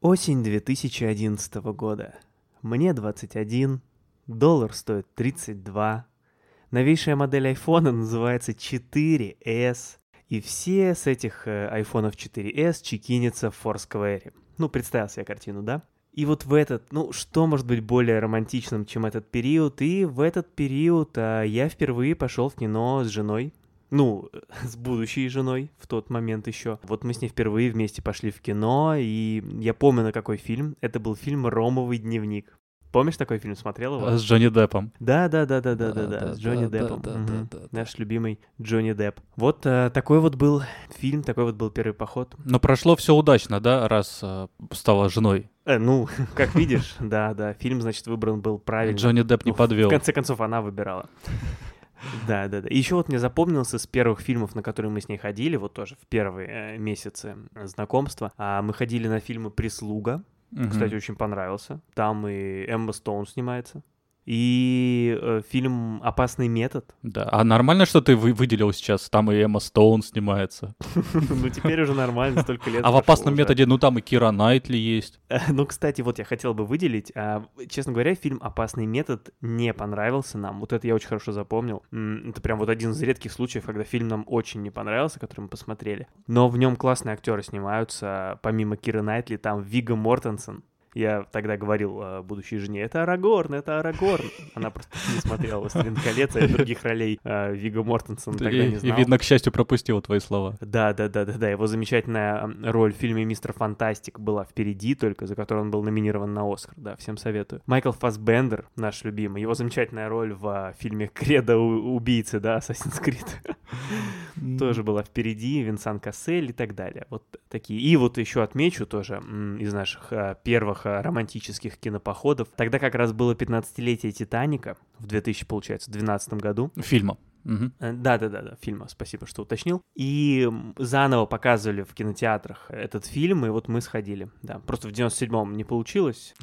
Осень 2011 года. Мне 21, доллар стоит 32, новейшая модель iPhone называется 4S, и все с этих iPhone 4S чекинятся в Foursquare. Ну, представил себе картину, да? И вот в этот, что может быть более романтичным, чем этот период? И в этот период я впервые пошел в кино с женой. С будущей женой в тот момент еще. Вот мы с ней впервые вместе пошли в кино, и я помню, на какой фильм. Это был фильм «Ромовый дневник». Помнишь такой фильм? Смотрел его? С Джонни Деппом. Да, с Джонни Деппом. Наш любимый Джонни Депп. Вот такой вот был фильм, такой вот был первый поход. Но прошло все удачно, да, раз стала женой? Как видишь, да. Фильм, значит, выбран был правильно. Джонни Депп не подвел. В конце концов, она выбирала. Да. Еще вот мне запомнился с первых фильмов, на которые мы с ней ходили, вот тоже в первые месяцы знакомства. Мы ходили на фильмы «Прислуга». Кстати, очень понравился. Там и Эмма Стоун снимается. И фильм «Опасный метод». Да, а нормально, что ты выделил сейчас? Там и Эмма Стоун снимается. Теперь уже нормально, столько лет. А в «Опасном методе», там и Кира Найтли есть. Кстати, вот я хотел бы выделить. Честно говоря, фильм «Опасный метод» не понравился нам. Вот это я очень хорошо запомнил. Это прям вот один из редких случаев, когда фильм нам очень не понравился, который мы посмотрели. Но в нем классные актеры снимаются. Помимо Киры Найтли, там Вигго Мортенсен. Я тогда говорил будущей жене, это Арагорн. Она просто не смотрела «Властелин колец», и других ролей Вигго Мортенсена тогда не знал. И, видно, к счастью, пропустил твои слова. Да. Его замечательная роль в фильме «Мистер Фантастик» была впереди только, за которую он был номинирован на «Оскар». Да, всем советую. Майкл Фассбендер, наш любимый. Его замечательная роль в фильме «Кредо убийцы», да, «Assassin's Creed». Тоже была впереди, Винсан Кассель и так далее. Вот такие. И вот еще отмечу тоже из наших первых романтических кинопоходов. Тогда как раз было 15-летие «Титаника» в 2012 году. Фильма. Угу. Да, фильма, спасибо, что уточнил. И заново показывали в кинотеатрах этот фильм, и вот мы сходили. Да, просто в 97-м не получилось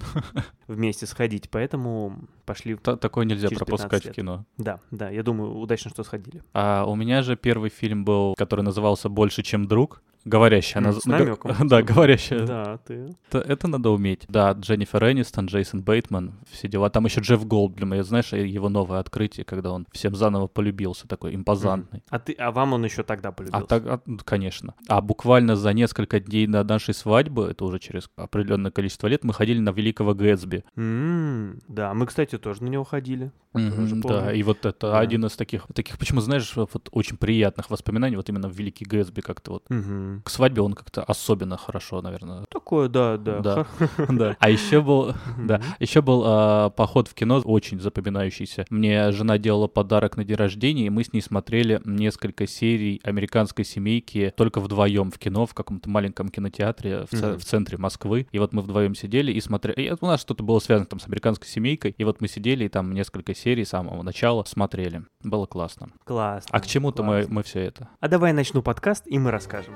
вместе сходить, поэтому пошли. Такое нельзя пропускать в кино. Да, я думаю, удачно, что сходили. А у меня же первый фильм был, который назывался «Больше, чем друг». Говорящая. С намеком. Да, говорящая. Да, ты. Это надо уметь. Да, Дженнифер Энистон, Джейсон Бейтман, все дела. Там еще Джефф Голдблюм, я, знаешь, его новое открытие, когда он всем заново полюбился, такой импозантный. А вам он еще тогда полюбился? Конечно. А буквально за несколько дней до нашей свадьбы, это уже через определенное количество лет, мы ходили на «Великого Гэтсби». Да, мы, кстати, тоже на него ходили. Да, и вот это один из таких, почему, знаешь, вот очень приятных воспоминаний, вот именно «Великий Гэтсби» как-то вот. К свадьбе он как-то особенно хорошо, наверное. Такое, да. А еще был поход в кино, очень запоминающийся. Мне жена делала подарок на день рождения, и мы с ней смотрели несколько серий «Американской семейки» только вдвоем в кино, в каком-то маленьком кинотеатре в центре Москвы. И вот мы вдвоем сидели и смотрели. И у нас что-то было связано там с «Американской семейкой». И вот мы сидели и там несколько серий с самого начала смотрели. Было классно. Классно. А к чему-то мы все это. А давай я начну подкаст, и мы расскажем.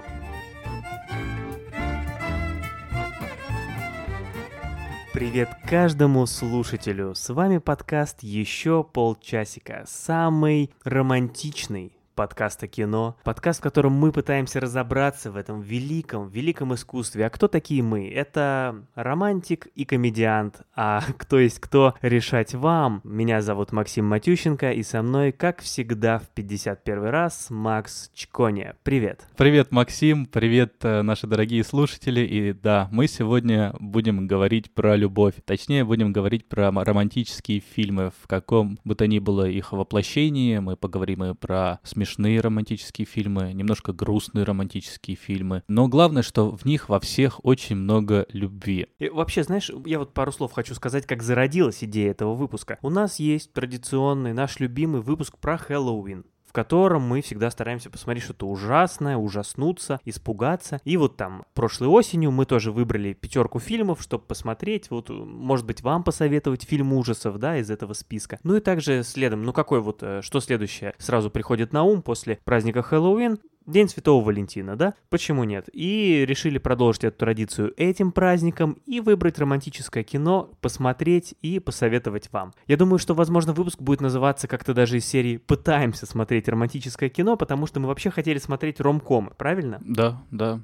Привет каждому слушателю! С вами подкаст «Еще полчасика». Самый романтичный подкаст о кино. Подкаст, в котором мы пытаемся разобраться в этом великом искусстве. А кто такие мы? Это романтик и комедиант. А кто есть кто, решать вам. Меня зовут Максим Матющенко, и со мной, как всегда, в 51 раз Макс Чконе. Привет. Привет, Максим. Привет, наши дорогие слушатели. И да, мы сегодня будем говорить про любовь. Точнее, будем говорить про романтические фильмы. В каком бы то ни было их воплощении. Мы поговорим и про смешные романтические фильмы, немножко грустные романтические фильмы. Но главное, что в них во всех очень много любви. И вообще, знаешь, я вот пару слов хочу сказать, как зародилась идея этого выпуска. У нас есть традиционный наш любимый выпуск про Хэллоуин, в котором мы всегда стараемся посмотреть что-то ужасное, ужаснуться, испугаться. И вот там прошлой осенью мы тоже выбрали 5 фильмов, чтобы посмотреть. Вот, может быть, вам посоветовать фильм ужасов, да, из этого списка. Ну и также следом, что следующее сразу приходит на ум после праздника Хэллоуин? День Святого Валентина, да? Почему нет? И решили продолжить эту традицию этим праздником и выбрать романтическое кино, посмотреть и посоветовать вам. Я думаю, что, возможно, выпуск будет называться как-то даже из серии «Пытаемся смотреть романтическое кино», потому что мы вообще хотели смотреть ромкомы, правильно? Да,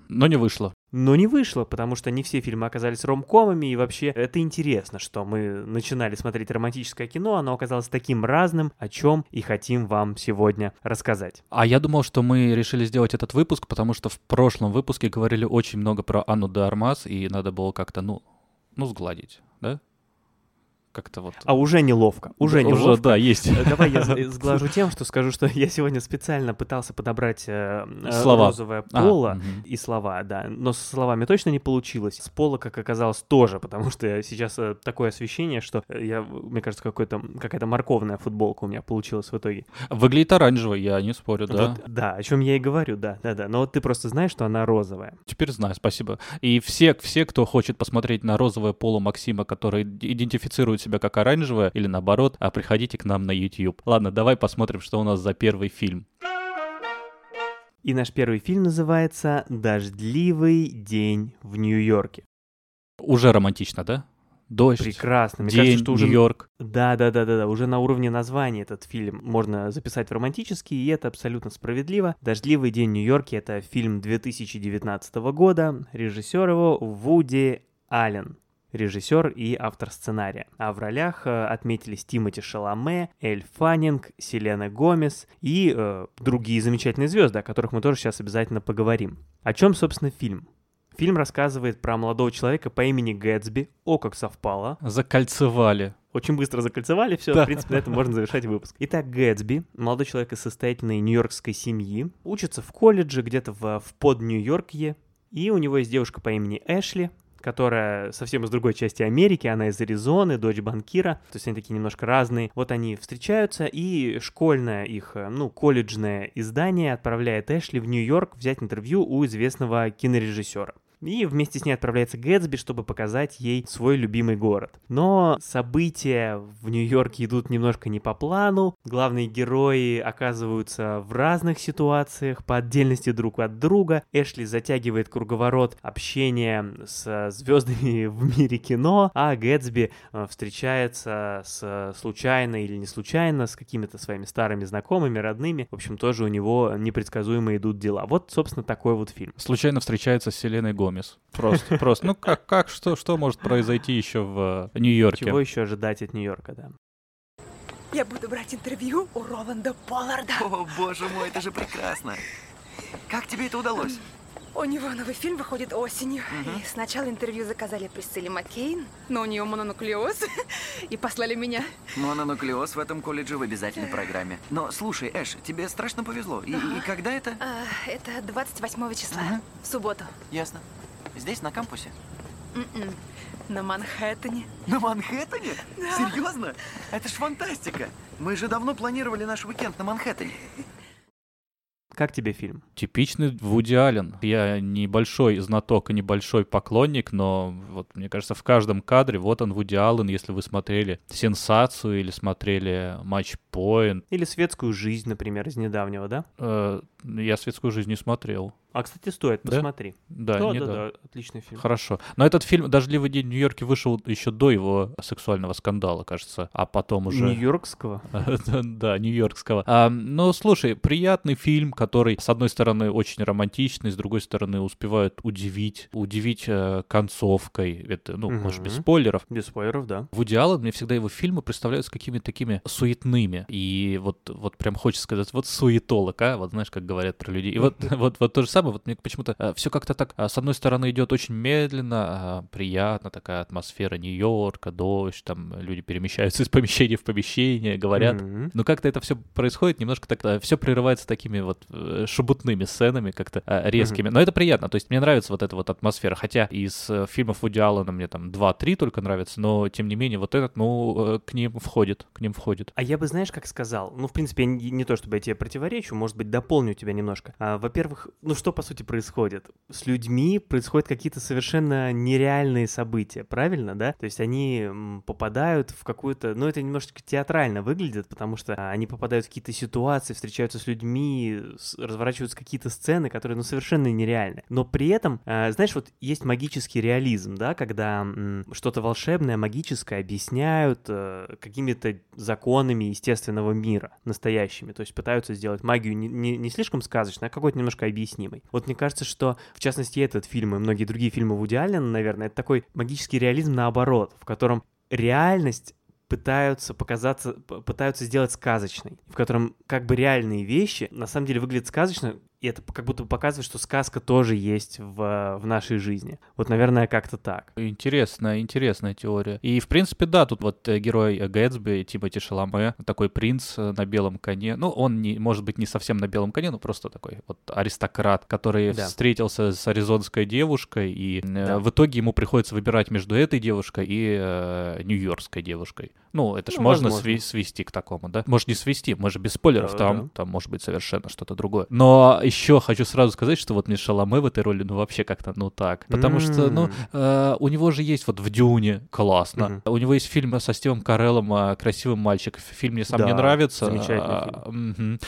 но не вышло. Но не вышло, потому что не все фильмы оказались ромкомами, и вообще это интересно, что мы начинали смотреть романтическое кино, оно оказалось таким разным, о чем и хотим вам сегодня рассказать. А я думал, что мы решили сделать этот выпуск, потому что в прошлом выпуске говорили очень много про Анну де Армас, и надо было как-то, сгладить, да? Как-то вот... А уже неловко, уже неловко. Да, есть. Давай я сглажу тем, что скажу, что я сегодня специально пытался подобрать слова. Розовое поло и слова, да. Но со словами точно не получилось. С пола, как оказалось, тоже, потому что сейчас такое освещение, что мне кажется, какая-то морковная футболка у меня получилась в итоге. Выглядит оранжевой, я не спорю, да. Вот, да, о чем я и говорю, да. Но вот ты просто знаешь, что она розовая. Теперь знаю, спасибо. И все, кто хочет посмотреть на розовое поло Максима, который идентифицирует себя как оранжевая или наоборот, а приходите к нам на YouTube. Ладно, давай посмотрим, что у нас за первый фильм. И наш первый фильм называется «Дождливый день в Нью-Йорке». Уже романтично, да? Дождь. Прекрасно. Мне кажется, что уже... Нью-Йорк. Да. Уже на уровне названия этот фильм можно записать в романтический, и это абсолютно справедливо. «Дождливый день в Нью-Йорке» — это фильм 2019 года. Режиссер его Вуди Аллен. Режиссер и автор сценария. А в ролях отметились Тимоти Шаламе, Эль Фаннинг, Селена Гомес и другие замечательные звезды, о которых мы тоже сейчас обязательно поговорим. О чем, собственно, фильм? Фильм рассказывает про молодого человека по имени Гэтсби. О, как совпало. Закольцевали. Очень быстро закольцевали, все, да. В принципе, на этом можно завершать выпуск. Итак, Гэтсби, молодой человек из состоятельной нью-йоркской семьи, учится в колледже где-то в под Нью-Йорке, и у него есть девушка по имени Эшли, которая совсем из другой части Америки, она из Аризоны, дочь банкира, то есть они такие немножко разные. Вот они встречаются, и школьное их, колледжное издание отправляет Эшли в Нью-Йорк взять интервью у известного кинорежиссера. И вместе с ней отправляется Гэтсби, чтобы показать ей свой любимый город. Но события в Нью-Йорке идут немножко не по плану. Главные герои оказываются в разных ситуациях, по отдельности друг от друга. Эшли затягивает круговорот общения с звездами в мире кино, а Гэтсби встречается случайно или не случайно с какими-то своими старыми знакомыми, родными. В общем, тоже у него непредсказуемо идут дела. Вот, собственно, такой вот фильм. Случайно встречается с Селеной Гомес. Просто. Что может произойти еще в Нью-Йорке? Чего еще ожидать от Нью-Йорка, да? Я буду брать интервью у Роланда Полларда. О, боже мой, это же прекрасно. Как тебе это удалось? У него новый фильм выходит осенью. И сначала интервью заказали Присцилле Маккейн, но у нее мононуклеоз, и послали меня. Мононуклеоз в этом колледже в обязательной программе. Но слушай, Эш, тебе страшно повезло. И когда это? Это 28 числа, в субботу. Ясно. Здесь, на кампусе? На Манхэттене. На Манхэттене? Да. Серьезно? Это ж фантастика. Мы же давно планировали наш уикенд на Манхэттене. Как тебе фильм? Типичный Вуди Аллен. Я небольшой знаток и небольшой поклонник, но вот мне кажется, в каждом кадре вот он, Вуди Аллен, если вы смотрели «Сенсацию» или смотрели «Матчпоинт». Или «Светскую жизнь», например, из недавнего, да? Я «Светскую жизнь» не смотрел. А, кстати, стоит, посмотри. Да, отличный фильм. Хорошо. Но этот фильм «Дождливый день в Нью-Йорке» вышел еще до его сексуального скандала, кажется, а потом уже... Нью-Йоркского? Да, нью-йоркского. Ну, слушай, приятный фильм, который, с одной стороны, очень романтичный, с другой стороны, успевает удивить концовкой. Это, может, без спойлеров. Без спойлеров, да. Вуди Аллен, мне всегда его фильмы представляются какими-то такими суетными. И вот прям хочется сказать, вот суетолог, а? Вот знаешь, как говорят про людей. И вот то же самое. Вот мне почему-то все как-то так, с одной стороны, идет очень медленно, приятно, такая атмосфера Нью-Йорка, дождь, там люди перемещаются из помещения в помещение, говорят. Но как-то это все происходит немножко так, все прерывается такими вот шебутными сценами, как-то резкими. Но это приятно, то есть мне нравится вот эта вот атмосфера, хотя из фильмов Вуди Аллена мне там 2-3 только нравится, но тем не менее вот этот, к ним входит. А я бы, знаешь, как сказал, в принципе, не то чтобы я тебе противоречу, может быть, дополню тебя немножко. Во-первых, что по сути происходит? С людьми происходят какие-то совершенно нереальные события, правильно, да? То есть они попадают в какую-то... это немножечко театрально выглядит, потому что они попадают в какие-то ситуации, встречаются с людьми, разворачиваются какие-то сцены, которые, совершенно нереальны. Но при этом, знаешь, вот есть магический реализм, да, когда что-то волшебное, магическое объясняют какими-то законами естественного мира, настоящими. То есть пытаются сделать магию не слишком сказочной, а какой-то немножко объяснимой. проблемой. Вот мне кажется, что, в частности, этот фильм и многие другие фильмы Вуди Аллена, наверное, это такой магический реализм наоборот, в котором реальность пытаются сделать сказочной, в котором как бы реальные вещи на самом деле выглядят сказочно, и это как будто бы показывает, что сказка тоже есть в нашей жизни. Вот, наверное, как-то так. Интересная теория. И, в принципе, да, тут вот герой Гэтсби, Тимоти Шаламе, такой принц на белом коне. Ну, он, может быть, не совсем на белом коне, но просто такой вот аристократ, который встретился с аризонской девушкой, и в итоге ему приходится выбирать между этой девушкой и нью-йоркской девушкой. Ну, это ж можно свести к такому, да? Может, не свести, мы же без спойлеров, там может быть совершенно что-то другое. Но еще хочу сразу сказать, что вот мне Шаламе в этой роли, ну, вообще как-то, ну, так. Потому что, ну, у него же есть вот в «Дюне» классно. У него есть фильм со Стивом Кареллом «Красивый мальчик». Фильм мне сам не нравится. Замечательный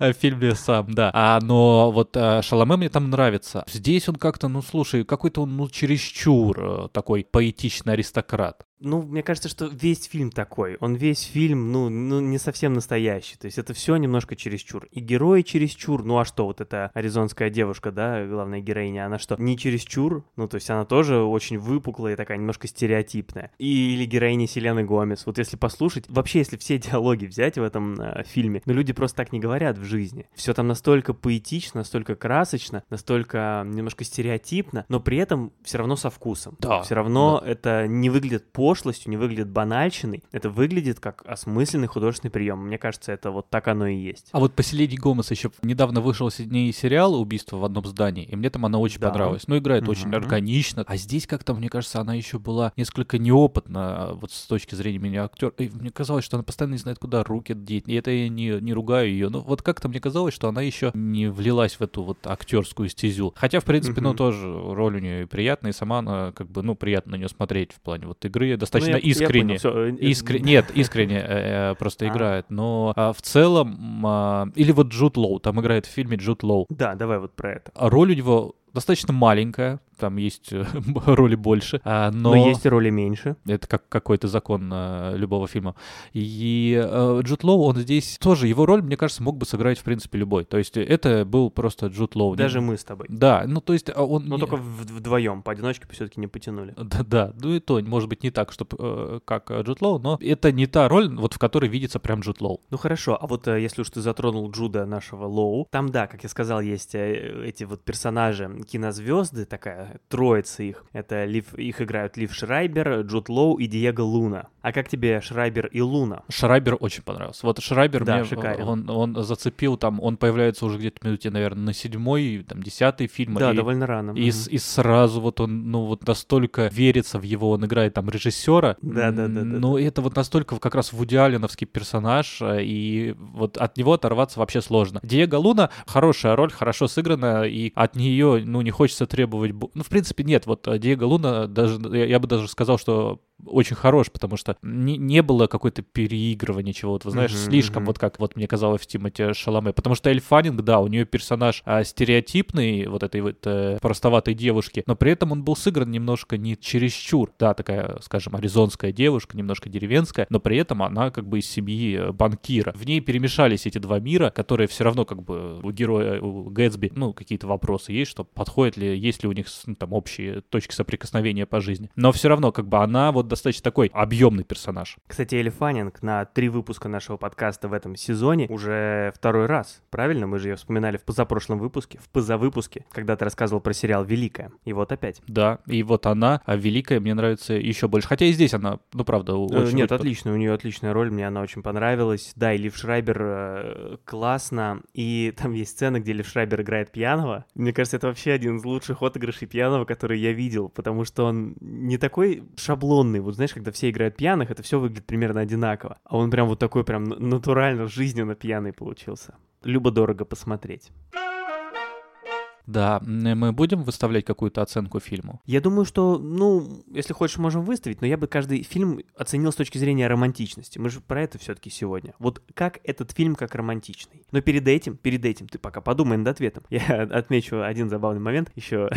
фильм. Фильм мне сам, да. Но вот Шаламе мне там нравится. Здесь он как-то, ну, слушай, какой-то он, ну, чересчур такой поэтичный аристократ. Ну, мне кажется, что весь фильм такой. Он весь фильм, ну, не совсем настоящий. То есть это все немножко чересчур. И герои чересчур. Ну, а что, вот эта аризонская девушка, да, главная героиня, она что, не чересчур? Ну, то есть она тоже очень выпуклая, такая немножко стереотипная. Или героиня Селены Гомес. Вот если послушать, вообще, если все диалоги взять в этом фильме, ну, люди просто так не говорят в жизни. Все там настолько поэтично, настолько красочно, настолько немножко стереотипно, но при этом все равно со вкусом. Да. Все равно это не выглядит пошлостью, не выглядит банальщиной, это выглядит как осмысленный художественный прием. Мне кажется, это вот так оно и есть. А вот «Поселение Гомеса» еще недавно вышел с ней сериал «Убийство в одном здании», и мне там она очень понравилась. Ну, играет очень органично. А здесь как-то, мне кажется, она еще была несколько неопытна вот с точки зрения меня актера. И мне казалось, что она постоянно не знает, куда руки деть. И это я не ругаю ее. Но вот как-то мне казалось, что она еще не влилась в эту вот актерскую стезю. Хотя, в принципе, ну, тоже роль у нее приятная, и сама она как бы, ну, приятно на нее смотреть в плане вот игры. Достаточно искренне. Нет, искренне просто играет. Но в целом... Или вот Джуд Лоу. Там играет в фильме Джуд Лоу. Да, давай вот про это. Роль у него достаточно маленькая. Там есть роли больше, но есть и роли меньше. Это как какой-то закон любого фильма. И Джуд Лоу, он здесь тоже, его роль, мне кажется, мог бы сыграть, в принципе, любой. То есть это был просто Джуд Лоу. Даже мы с тобой. Да, ну то есть он... Но только вдвоем, поодиночке все-таки не потянули. Да, ну и то, может быть, не так, чтобы как Джуд Лоу, но это не та роль, вот в которой видится прям Джуд Лоу. Ну хорошо, а вот если уж ты затронул Джуда нашего Лоу, там, да, как я сказал, есть эти вот персонажи кинозвезды, такая троица их. Это их играют Лив Шрайбер, Джуд Лоу и Диего Луна. А как тебе Шрайбер и Луна? Шрайбер очень понравился. Вот Шрайбер, да, мне он зацепил, там он появляется уже где-то в минуте, наверное, на 7-й, там 10-й фильм. Да, довольно рано. И сразу вот он, ну вот настолько верится в его, он играет там режиссера. Да. Ну это вот настолько как раз Вуди Алленовский персонаж, и вот от него оторваться вообще сложно. Диего Луна хорошая роль, хорошо сыграна, и от нее, ну, не хочется требовать. Ну, в принципе, нет, вот Диего Луна, даже, я бы даже сказал, что очень хорош, потому что не было какой-то переигрывания чего-то, знаешь, слишком, вот как вот мне казалось в Тимоти Шаламе. Потому что Эль Фаннинг, да, у нее персонаж стереотипный, вот этой вот простоватой девушки, но при этом он был сыгран немножко не чересчур, да, такая, скажем, аризонская девушка, немножко деревенская, но при этом она как бы из семьи банкира. В ней перемешались эти два мира, которые все равно как бы у героя, у Гэтсби, ну, какие-то вопросы есть, что подходит ли, есть ли у них, ну, там общие точки соприкосновения по жизни. Но все равно как бы она вот достаточно такой объемный персонаж. Кстати, Эль Фаннинг на 3 выпуска нашего подкаста в этом сезоне уже второй раз, правильно? Мы же ее вспоминали в позапрошлом выпуске, в позавыпуске, когда ты рассказывал про сериал «Великая». И вот опять. Да, и вот она, «Великая», мне нравится еще больше. Хотя и здесь она, ну, правда, очень... Нет, отлично, у нее отличная роль, мне она очень понравилась. Да, и Лив Шрайбер классно, и там есть сцена, где Лив Шрайбер играет пьяного. Мне кажется, это вообще один из лучших отыгрышей пьяного, который я видел, потому что он не такой шаблонный. Вот знаешь, когда все играют пьяных, это все выглядит примерно одинаково. А он прям вот такой прям натурально, жизненно пьяный получился. Любо-дорого посмотреть. Да, мы будем выставлять какую-то оценку фильму? Я думаю, что, ну, если хочешь, можем выставить, но я бы каждый фильм оценил с точки зрения романтичности. Мы же про это все-таки сегодня. Вот как этот фильм как романтичный. Но перед этим, ты пока подумай над ответом. Я отмечу один забавный момент. Еще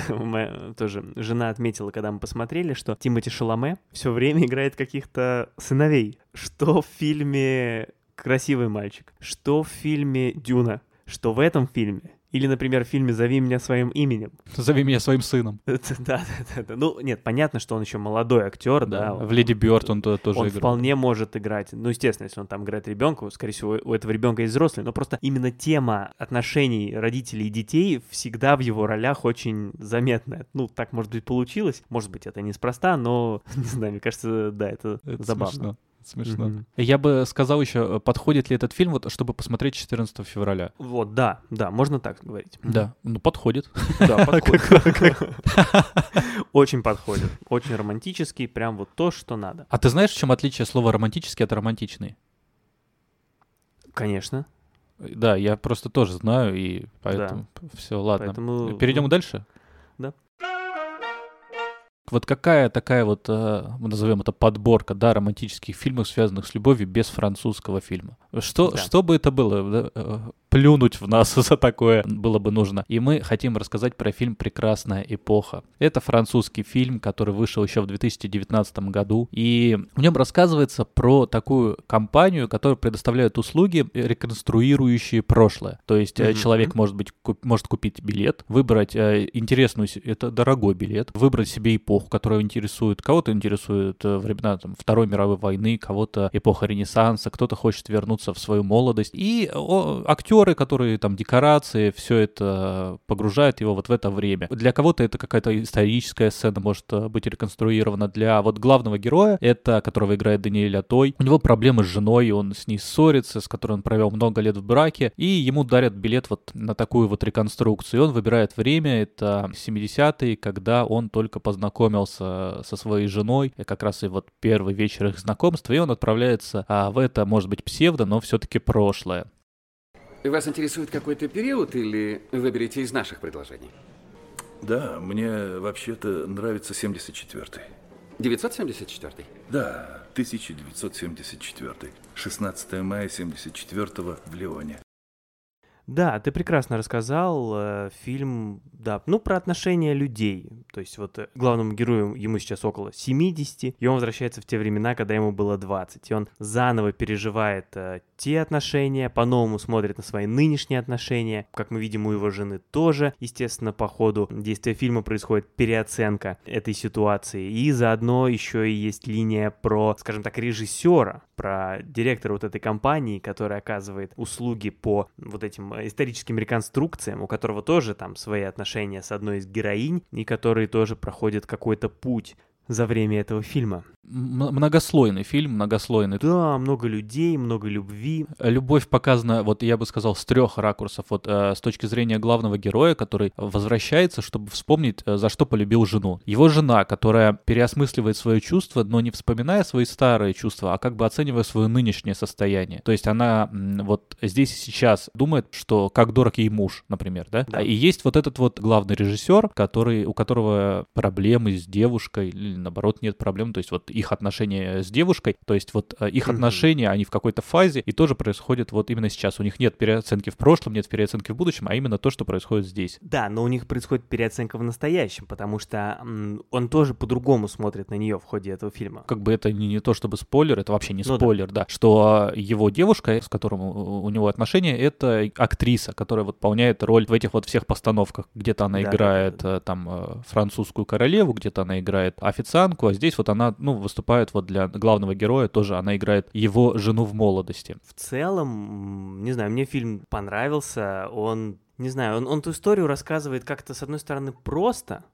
тоже жена отметила, когда мы посмотрели, что Тимоти Шаламе все время играет каких-то сыновей. Что в фильме «Красивый мальчик», что в фильме «Дюна», что в этом фильме. Или, например, в фильме «Зови меня своим именем». «Зови меня своим сыном». Да. Ну, нет, понятно, что он еще молодой актер, да. В «Леди Бёрд» он тоже играет. Он вполне может играть. Ну, естественно, если он там играет ребенка, скорее всего, у этого ребенка есть взрослый. Но просто именно тема отношений родителей и детей всегда в его ролях очень заметная. Ну, так, может быть, получилось. Может быть, это неспроста, но, не знаю, мне кажется, да, это забавно. Смешно. Mm-hmm. Я бы сказал еще, подходит ли этот фильм, вот, чтобы посмотреть 14 февраля? Вот, да, можно так говорить. Да, ну подходит. Да, подходит. Очень подходит, очень романтический, прям вот то, что надо. А ты знаешь, в чем отличие слова «романтический» от «романтичный»? Конечно. Да, я просто тоже знаю, и поэтому все, ладно. Перейдем дальше? Да. Вот какая такая вот, мы назовем это подборка, да, романтических фильмов, связанных с любовью, без французского фильма? Что бы это было? Да? Плюнуть в нас за такое было бы нужно. И мы хотим рассказать про фильм «Прекрасная эпоха». Это французский фильм, который вышел еще в 2019 году. И в нем рассказывается про такую компанию, которая предоставляет услуги, реконструирующие прошлое. То есть человек может купить билет, выбрать интересную, это дорогой билет, выбрать себе эпоху, которая интересует. Кого-то интересует времена там, Второй мировой войны, кого-то эпоха Ренессанса, кто-то хочет вернуться в свою молодость. И актеры, которые там декорации, все это погружает его вот в это время. Для кого-то это какая-то историческая сцена может быть реконструирована. Для вот главного героя, это которого играет Даниэль Атой, у него проблемы с женой, он с ней ссорится, с которой он провел много лет в браке, и ему дарят билет вот на такую вот реконструкцию. И он выбирает время, это 70-е, когда он только познакомился со своей женой, и как раз и вот первый вечер их знакомства, и он отправляется в это, может быть, псевдо, но все-таки прошлое. Вас интересует какой-то период или выберите из наших предложений? Да, мне вообще-то нравится 74-й. 974-й? Да, 1974-й. 16 мая 74-го в Лионе. Да, ты прекрасно рассказал фильм, да, ну, про отношения людей. То есть вот главному герою ему сейчас около 70, и он возвращается в те времена, когда ему было 20. И он заново переживает те отношения, по-новому смотрит на свои нынешние отношения. Как мы видим, у его жены тоже, естественно, по ходу действия фильма происходит переоценка этой ситуации. И заодно еще и есть линия про, скажем так, режиссера, про директора вот этой компании, которая оказывает услуги по вот этим историческим реконструкциям, у которого тоже там свои отношения с одной из героинь, и которые тоже проходят какой-то путь за время этого фильма. Многослойный фильм, многослойный. Да, много людей, много любви. Любовь показана, вот я бы сказал, с трех ракурсов. Вот с точки зрения главного героя, который возвращается, чтобы вспомнить, за что полюбил жену. Его жена, которая переосмысливает свои чувства, но не вспоминая свои старые чувства, а как бы оценивая свое нынешнее состояние. То есть она вот здесь и сейчас думает, что как дорог ей муж, например, да? Да. И есть вот этот вот главный режиссер, у которого проблемы с девушкой, или наоборот нет проблем, то есть вот их отношения с девушкой, то есть вот их отношения, они в какой-то фазе, и тоже происходит вот именно сейчас. У них нет переоценки в прошлом, нет переоценки в будущем, а именно то, что происходит здесь. Да, но у них происходит переоценка в настоящем, потому что он тоже по-другому смотрит на нее в ходе этого фильма. Как бы это не то чтобы спойлер, это вообще не спойлер, да, что его девушка, с которой у него отношения, это актриса, которая вот выполняет роль в этих вот всех постановках. Где-то она играет там французскую королеву, где-то она играет официантку, а здесь вот она, выступает вот для главного героя, тоже она играет его жену в молодости. В целом, не знаю, мне фильм понравился, он эту историю рассказывает как-то, с одной стороны, просто,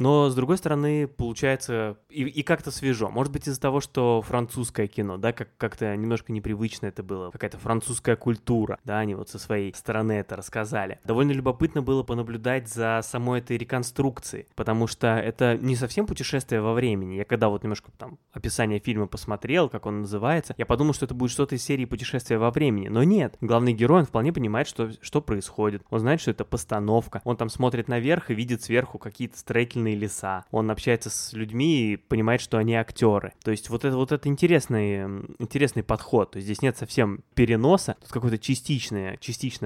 но, с другой стороны, получается и как-то свежо. Может быть, из-за того, что французское кино, да, как-то немножко непривычно это было, какая-то французская культура, да, они вот со своей стороны это рассказали. Довольно любопытно было понаблюдать за самой этой реконструкцией, потому что это не совсем путешествие во времени. Я когда вот немножко там описание фильма посмотрел, как он называется, я подумал, что это будет что-то из серии «Путешествие во времени», но нет. Главный герой, он вполне понимает, что происходит, он знает, что это постановка, он там смотрит наверх и видит сверху какие-то строительные леса. Он общается с людьми и понимает, что они актеры. То есть вот это интересный подход. То есть здесь нет совсем переноса, тут какая-то частичная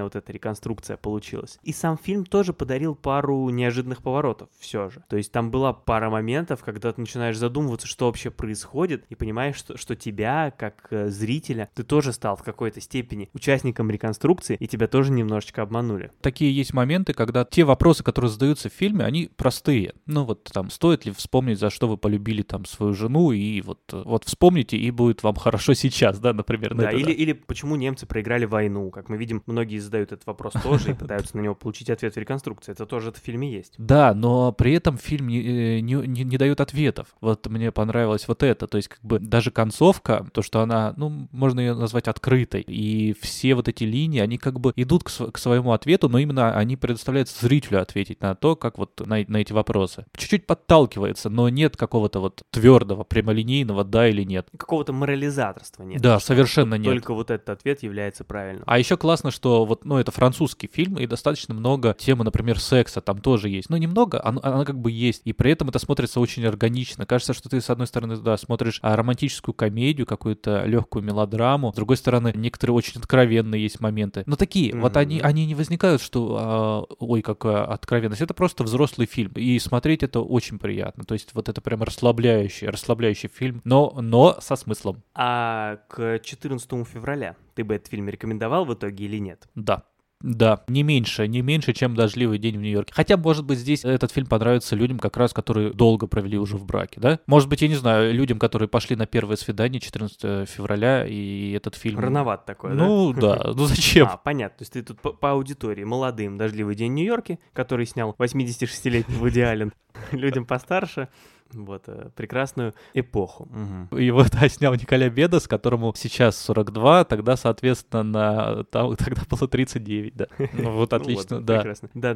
вот эта реконструкция получилась. И сам фильм тоже подарил пару неожиданных поворотов все же. То есть там была пара моментов, когда ты начинаешь задумываться, что вообще происходит, и понимаешь, что тебя, как зрителя, ты тоже стал в какой-то степени участником реконструкции, и тебя тоже немножечко обманули. Такие есть моменты, когда те вопросы, которые задаются в фильме, они простые. Ну вот там, стоит ли вспомнить, за что вы полюбили там свою жену, и вот вспомните, и будет вам хорошо сейчас, да, например. Да, или почему немцы проиграли войну, как мы видим, многие задают этот вопрос тоже и пытаются на него получить ответ в реконструкции. Это тоже в фильме есть. Да, но при этом фильм не дает ответов. Вот мне понравилось вот это, то есть как бы даже концовка, то, что она, ну, можно ее назвать открытой, и все вот эти линии, они как бы идут к своему ответу, но именно они предоставляют зрителю ответить на то, как вот на эти вопросы. Чуть-чуть подталкивается, но нет какого-то вот твердого, прямолинейного да или нет. Какого-то морализаторства нет. Да, совершенно нет. Только вот этот ответ является правильным. А еще классно, что вот, ну, это французский фильм, и достаточно много темы, например, секса там тоже есть. Ну, немного, она как бы есть, и при этом это смотрится очень органично. Кажется, что ты, с одной стороны, да, смотришь романтическую комедию, какую-то легкую мелодраму, с другой стороны, некоторые очень откровенные есть моменты. Но такие, вот они не возникают, что ой, какая откровенность. Это просто взрослый фильм, и смотреть это очень приятно. То есть вот это прям расслабляющий фильм, но со смыслом. А к 14 февраля ты бы этот фильм рекомендовал в итоге или нет? Да. Да, не меньше, чем «Дождливый день в Нью-Йорке». Хотя, может быть, здесь этот фильм понравится людям, как раз, которые долго провели уже в браке, да? Может быть, я не знаю, людям, которые пошли на первое свидание 14 февраля, и этот фильм... Рановат такой, ну, да? Ну, да, ну зачем? Понятно, то есть ты тут по аудитории молодым «Дождливый день в Нью-Йорке», который снял 86-летний Вуди Аллен, людям постарше... Вот, прекрасную эпоху. Угу. И вот снял Николя Бедос, которому сейчас 42, тогда, соответственно, тогда было 39, да. Ну вот, отлично, вот, да. Прекрасно. Да.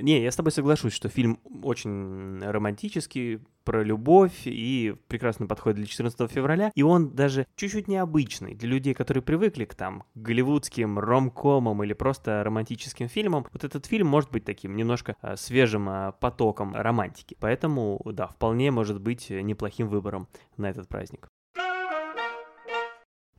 Не, я с тобой соглашусь, что фильм очень романтический, про любовь, и прекрасно подходит для 14 февраля, и он даже чуть-чуть необычный для людей, которые привыкли к голливудским ромкомам или просто романтическим фильмам. Вот этот фильм может быть таким немножко свежим потоком романтики, поэтому, да, вполне может быть неплохим выбором на этот праздник.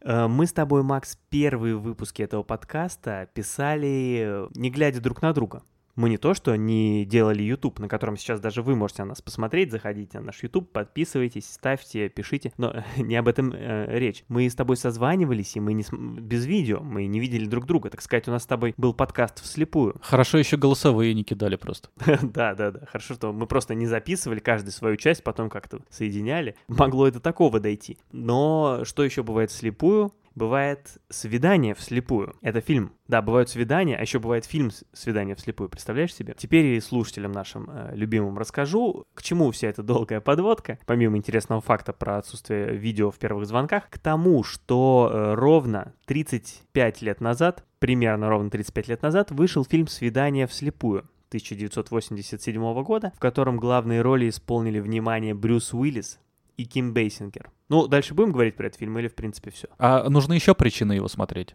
Мы с тобой, Макс, первые выпуски этого подкаста писали, не глядя друг на друга. Мы не то, что не делали YouTube, на котором сейчас даже вы можете нас посмотреть, заходите на наш YouTube, подписывайтесь, ставьте, пишите, но не об этом речь. Мы с тобой созванивались, и мы без видео, мы не видели друг друга, так сказать, у нас с тобой был подкаст вслепую. Хорошо еще голосовые не кидали просто. Да, хорошо, что мы просто не записывали каждую свою часть, потом как-то соединяли, могло это такого дойти. Но что еще бывает вслепую? Бывает «Свидание вслепую». Это фильм. Да, бывают свидания, а еще бывает фильм «Свидание вслепую». Представляешь себе? Теперь и слушателям нашим любимым расскажу, к чему вся эта долгая подводка, помимо интересного факта про отсутствие видео в первых звонках, к тому, что ровно 35 лет назад, примерно ровно 35 лет назад, вышел фильм «Свидание вслепую» 1987 года, в котором главные роли исполнили, внимание, Брюс Уиллис и Ким Бейсингер. Ну, дальше будем говорить про этот фильм или, в принципе, все? А нужны еще причины его смотреть?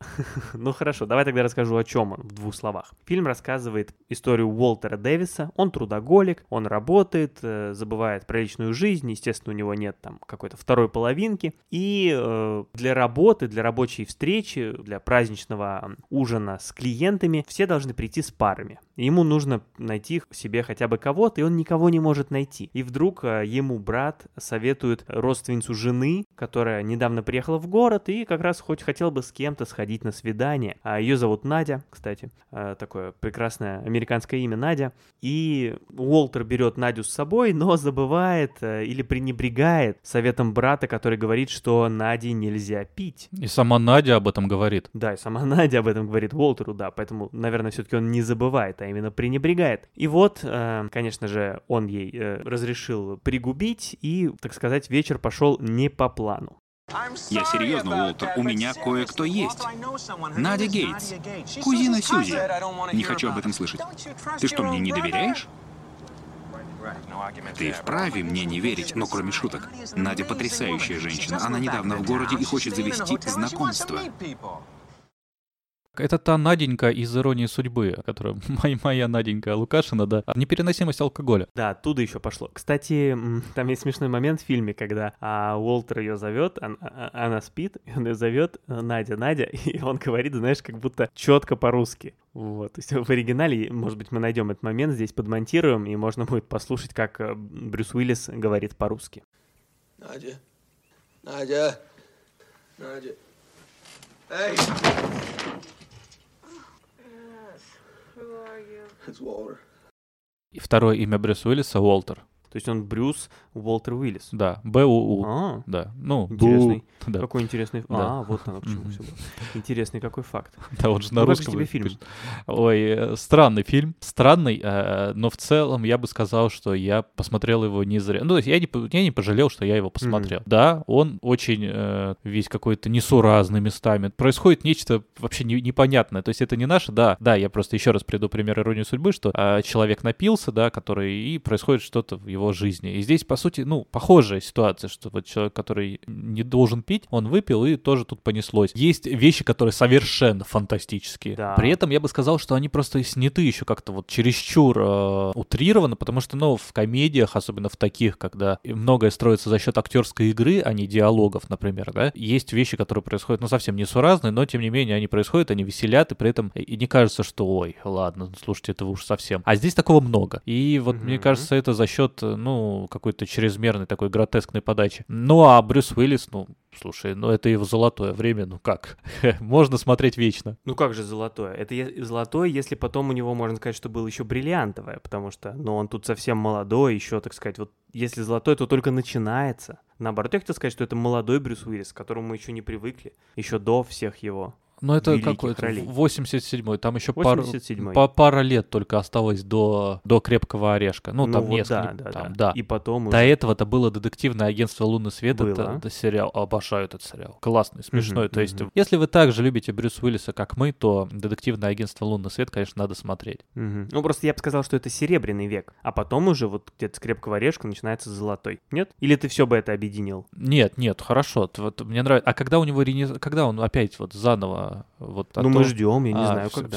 Ну, хорошо, давай тогда расскажу, о чем он в двух словах. Фильм рассказывает историю Уолтера Дэвиса. Он трудоголик, он работает, забывает про личную жизнь, естественно, у него нет там какой-то второй половинки. И для работы, для рабочей встречи, для праздничного ужина с клиентами все должны прийти с парами. Ему нужно найти себе хотя бы кого-то, и он никого не может найти. И вдруг ему брат советует родственницу жены, которая недавно приехала в город и как раз хотел бы с кем-то сходить на свидание. Ее зовут Надя, кстати. Такое прекрасное американское имя — Надя. И Уолтер берет Надю с собой, но забывает или пренебрегает советом брата, который говорит, что Наде нельзя пить. И сама Надя об этом говорит. Да, и сама Надя об этом говорит Уолтеру, да. Поэтому, наверное, все-таки он не забывает, а именно пренебрегает. И вот, конечно же, он ей разрешил пригубить, и, так сказать, вечер пошел не по плану. Я серьезно, Уолтер, у меня кое-кто есть. Надя Гейтс, кузина Сьюзи. Не хочу об этом слышать. Ты что, мне не доверяешь? Ты вправе мне не верить, но кроме шуток. Надя потрясающая женщина. Она недавно в городе и хочет завести знакомство. Это та Наденька из «Иронии судьбы», которая моя Наденька Лукашина, да, непереносимость алкоголя. Да, оттуда еще пошло. Кстати, там есть смешной момент в фильме, когда Уолтер ее зовет, она спит, и он ее зовет: Надя, Надя, и он говорит, знаешь, как будто четко по-русски. Вот, то есть в оригинале, может быть, мы найдем этот момент, здесь подмонтируем, и можно будет послушать, как Брюс Уиллис говорит по-русски. Надя, Надя, Надя, эй! И второе имя Брюса Уиллиса — Уолтер. То есть он Брюс Уолтер Уиллис. Да, Б-У-У. Да. Ну, интересный. Да. Какой интересный... Да. Вот оно почему все было. Интересный какой факт. Да, вот же на русском... Тебе фильм? Ой, странный фильм. Странный, но в целом я бы сказал, что я посмотрел его не зря. Ну, то есть я не пожалел, что я его посмотрел. Да, он очень весь какой-то несуразный местами. Происходит нечто вообще непонятное. То есть это не наше, да. Да, я просто еще раз приду пример «Иронии судьбы», что человек напился, да, который... И происходит что-то в его жизни. И здесь, по сути, ну, похожая ситуация, что вот человек, который не должен пить, он выпил, и тоже тут понеслось. Есть вещи, которые совершенно фантастические. Да. При этом я бы сказал, что они просто сняты еще как-то вот чересчур утрированно, потому что, ну, в комедиях, особенно в таких, когда многое строится за счет актерской игры, а не диалогов, например, да, есть вещи, которые происходят, ну, совсем несуразные, но, тем не менее, они происходят, они веселят, и при этом и не кажется, что, ой, ладно, слушайте, это вы уж совсем. А здесь такого много. И вот, мне кажется, это за счет ну, какой-то чрезмерной такой гротескной подачи. Ну, а Брюс Уиллис, ну, слушай, ну, это его золотое время, ну как? Можно смотреть вечно. Ну, как же золотое? Это золотое, если потом у него, можно сказать, что было еще бриллиантовое, потому что, ну, он тут совсем молодой, еще, так сказать, вот если золотое, то только начинается. Наоборот, я хотел сказать, что это молодой Брюс Уиллис, к которому мы еще не привыкли, еще до всех его... Ну, это какой-то 87-й. Там еще пара лет только осталось до «Крепкого орешка». Ну, там вот несколько. Да. И потом до уже... этого-то было «Детективное агентство Лунный свет». Это сериал. Обожаю этот сериал. Классный, смешной. То есть, если вы так же любите Брюса Уиллиса, как мы, то «Детективное агентство Лунный свет», конечно, надо смотреть. Ну, просто я бы сказал, что это серебряный век. А потом уже вот где-то с «Крепкого орешка» начинается золотой. Нет? Или ты все бы это объединил? Нет, хорошо. Вот, мне нравится. А когда у него... Когда он опять вот заново... Вот, ну, мы ждем, я не знаю, когда.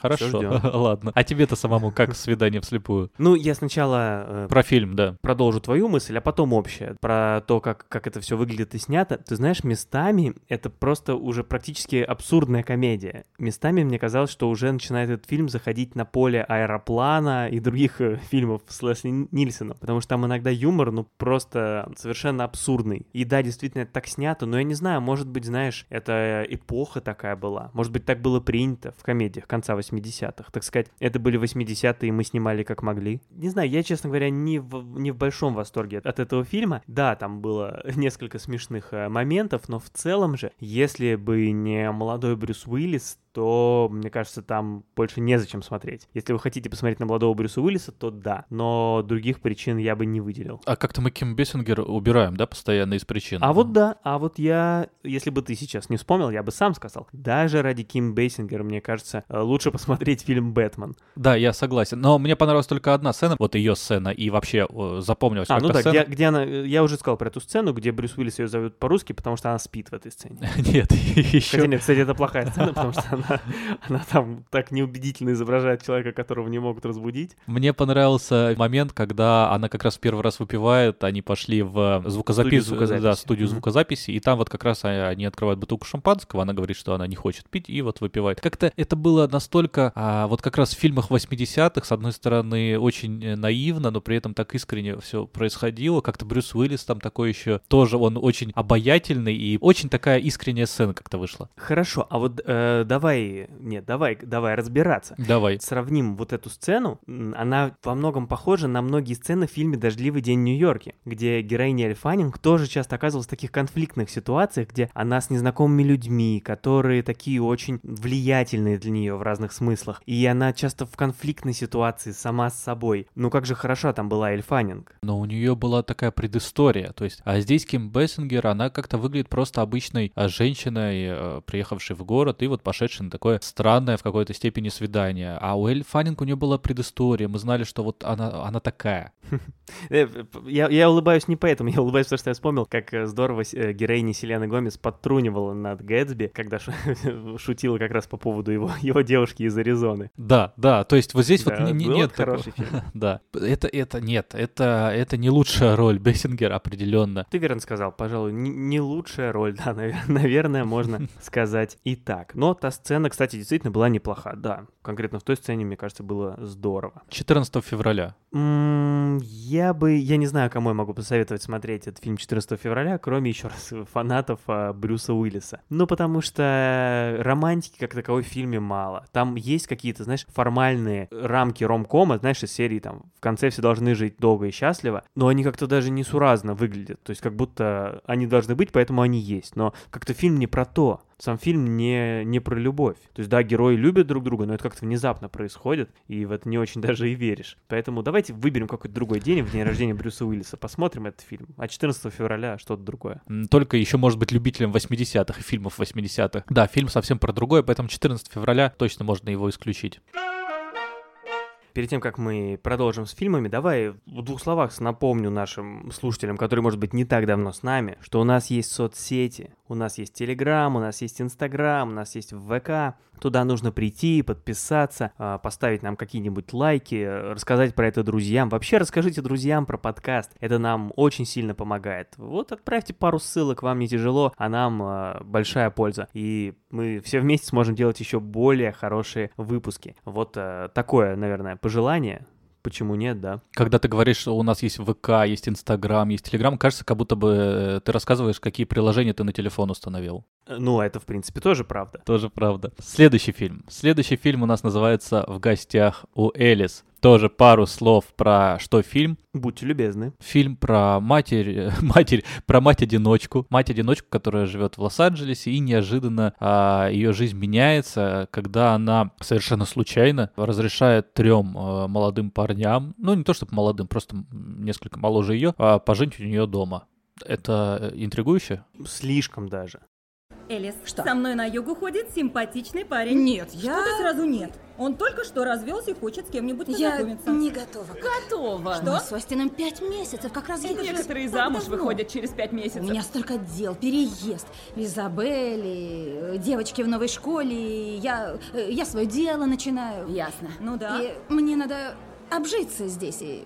Хорошо, ладно. А тебе-то самому как «Свидание вслепую»? Ну, я сначала... Про фильм, да. Продолжу твою мысль, а потом общее. Про то, как это все выглядит и снято. Ты знаешь, местами это просто уже практически абсурдная комедия. Местами мне казалось, что уже начинает этот фильм заходить на поле «Аэроплана» и других фильмов с Лесли Нильсоном. Потому что там иногда юмор, ну, просто совершенно абсурдный. И да, действительно, это так снято, но я не знаю, может быть, знаешь, это эпоха такая была. Может быть, так было принято в комедиях конца 80-х. Так сказать, это были 80-е, и мы снимали как могли. Не знаю, я, честно говоря, не в большом восторге от этого фильма. Да, там было несколько смешных моментов, но в целом же, если бы не молодой Брюс Уиллис, то, мне кажется, там больше незачем смотреть. Если вы хотите посмотреть на молодого Брюса Уиллиса, то да, но других причин я бы не выделил. А как-то мы Ким Бейсингер убираем, да, постоянно из причин? Вот да, я, если бы ты сейчас не вспомнил, я бы сам сказал. Даже ради Ким Бейсингера, мне кажется, лучше посмотреть фильм «Бэтмен». Да, я согласен, но мне понравилась только одна сцена, вот ее сцена, и вообще запомнилась как-то сцена. Где она, я уже сказал про эту сцену, где Брюс Уиллис ее зовет по-русски, потому что она спит в этой сцене. Нет, еще... Нет, кстати, это плохая сцена, потому что она там так неубедительно изображает человека, которого не могут разбудить. Мне понравился момент, когда она как раз первый раз выпивает, они пошли в студию звукозаписи, и там вот как раз они открывают бутылку шампанского, она говорит, что она не хочет пить, и вот выпивает. Как-то это было настолько, вот как раз в фильмах 80-х, с одной стороны, очень наивно, но при этом так искренне все происходило. Как-то Брюс Уиллис там такой еще, тоже он очень обаятельный, и очень такая искренняя сцена как-то вышла. Хорошо, а вот давай разбираться. Давай. Сравним вот эту сцену. Она во многом похожа на многие сцены в фильме «Дождливый день в Нью-Йорке», где героиня Эль Фаннинг тоже часто оказывалась в таких конфликтных ситуациях, где она с незнакомыми людьми, которые такие очень влиятельные для нее в разных смыслах. И она часто в конфликтной ситуации сама с собой. Ну как же хороша там была Эль Фаннинг. Но у нее была такая предыстория. То есть, а здесь Ким Бейсингер, она как-то выглядит просто обычной женщиной, приехавшей в город и вот пошедшей женщин, такое странное в какой-то степени свидание. А у Эль Фаннинг у нее была предыстория, мы знали, что вот она такая. Я улыбаюсь не поэтому, я улыбаюсь, потому что я вспомнил, как здорово героиня Селена Гомес подтрунивала над Гэтсби, когда шутила как раз по поводу его девушки из Аризоны. Да, то есть вот здесь да, вот нет такого. Да, это не лучшая роль Бейсингер определенно. Ты верно сказал, пожалуй, не лучшая роль, да, наверное, можно сказать и так. Но та сцена, кстати, действительно была неплоха, да. Конкретно в той сцене, мне кажется, было здорово. 14 февраля. Я не знаю, кому я могу посоветовать смотреть этот фильм 14 февраля, кроме, еще раз, фанатов Брюса Уиллиса. Ну, потому что романтики как таковой в фильме мало. Там есть какие-то, знаешь, формальные рамки ромкома, знаешь, из серии там в конце все должны жить долго и счастливо, но они как-то даже несуразно выглядят. То есть как будто они должны быть, поэтому они есть. Но как-то фильм не про то. Сам фильм не про любовь. То есть, да, герои любят друг друга, но это как-то внезапно происходит, и в это не очень даже и веришь. Поэтому давайте выберем какой-то другой день, в день рождения Брюса Уиллиса, посмотрим этот фильм. А 14 февраля что-то другое. Только еще, может быть, любителям 80-х и фильмов 80-х. Да, фильм совсем про другое, поэтому 14 февраля точно можно его исключить. Перед тем, как мы продолжим с фильмами, давай в двух словах напомню нашим слушателям, которые, может быть, не так давно с нами, что у нас есть соцсети, у нас есть Телеграм, у нас есть Инстаграм, у нас есть ВК. Туда нужно прийти, подписаться, поставить нам какие-нибудь лайки, рассказать про это друзьям. Вообще расскажите друзьям про подкаст, это нам очень сильно помогает. Вот отправьте пару ссылок, вам не тяжело, а нам большая польза. И мы все вместе сможем делать еще более хорошие выпуски. Вот такое, наверное, пожелание. Почему нет, да? Когда ты говоришь, что у нас есть ВК, есть Инстаграм, есть Телеграм, кажется, как будто бы ты рассказываешь, какие приложения ты на телефон установил. Ну, это, в принципе, тоже правда. Тоже правда. Следующий фильм. Следующий фильм у нас называется «В гостях у Элис». Тоже пару слов про что фильм. Будьте любезны. Фильм про мать-одиночку. Мать-одиночку, которая живет в Лос-Анджелесе, и неожиданно ее жизнь меняется, когда она совершенно случайно разрешает 3 молодым парням, ну не то чтобы молодым, просто несколько моложе ее, пожить у нее дома. Это интригующе? Слишком даже. Элис, что? Со мной на югу ходит симпатичный парень. Нет, я... Что-то сразу нет. Он только что развелся и хочет с кем-нибудь познакомиться. Я не готова. Готова. Что? Мы с Остином 5 месяцев, как раз... Некоторые замуж выходят через 5 месяцев. У меня столько дел. Переезд. Изабелли, девочки в новой школе. Я свое дело начинаю. Ясно. Ну да. И мне надо обжиться здесь и...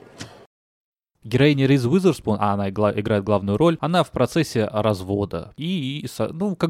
Героиня Риз Уизерспун, а она играет главную роль, она в процессе развода. И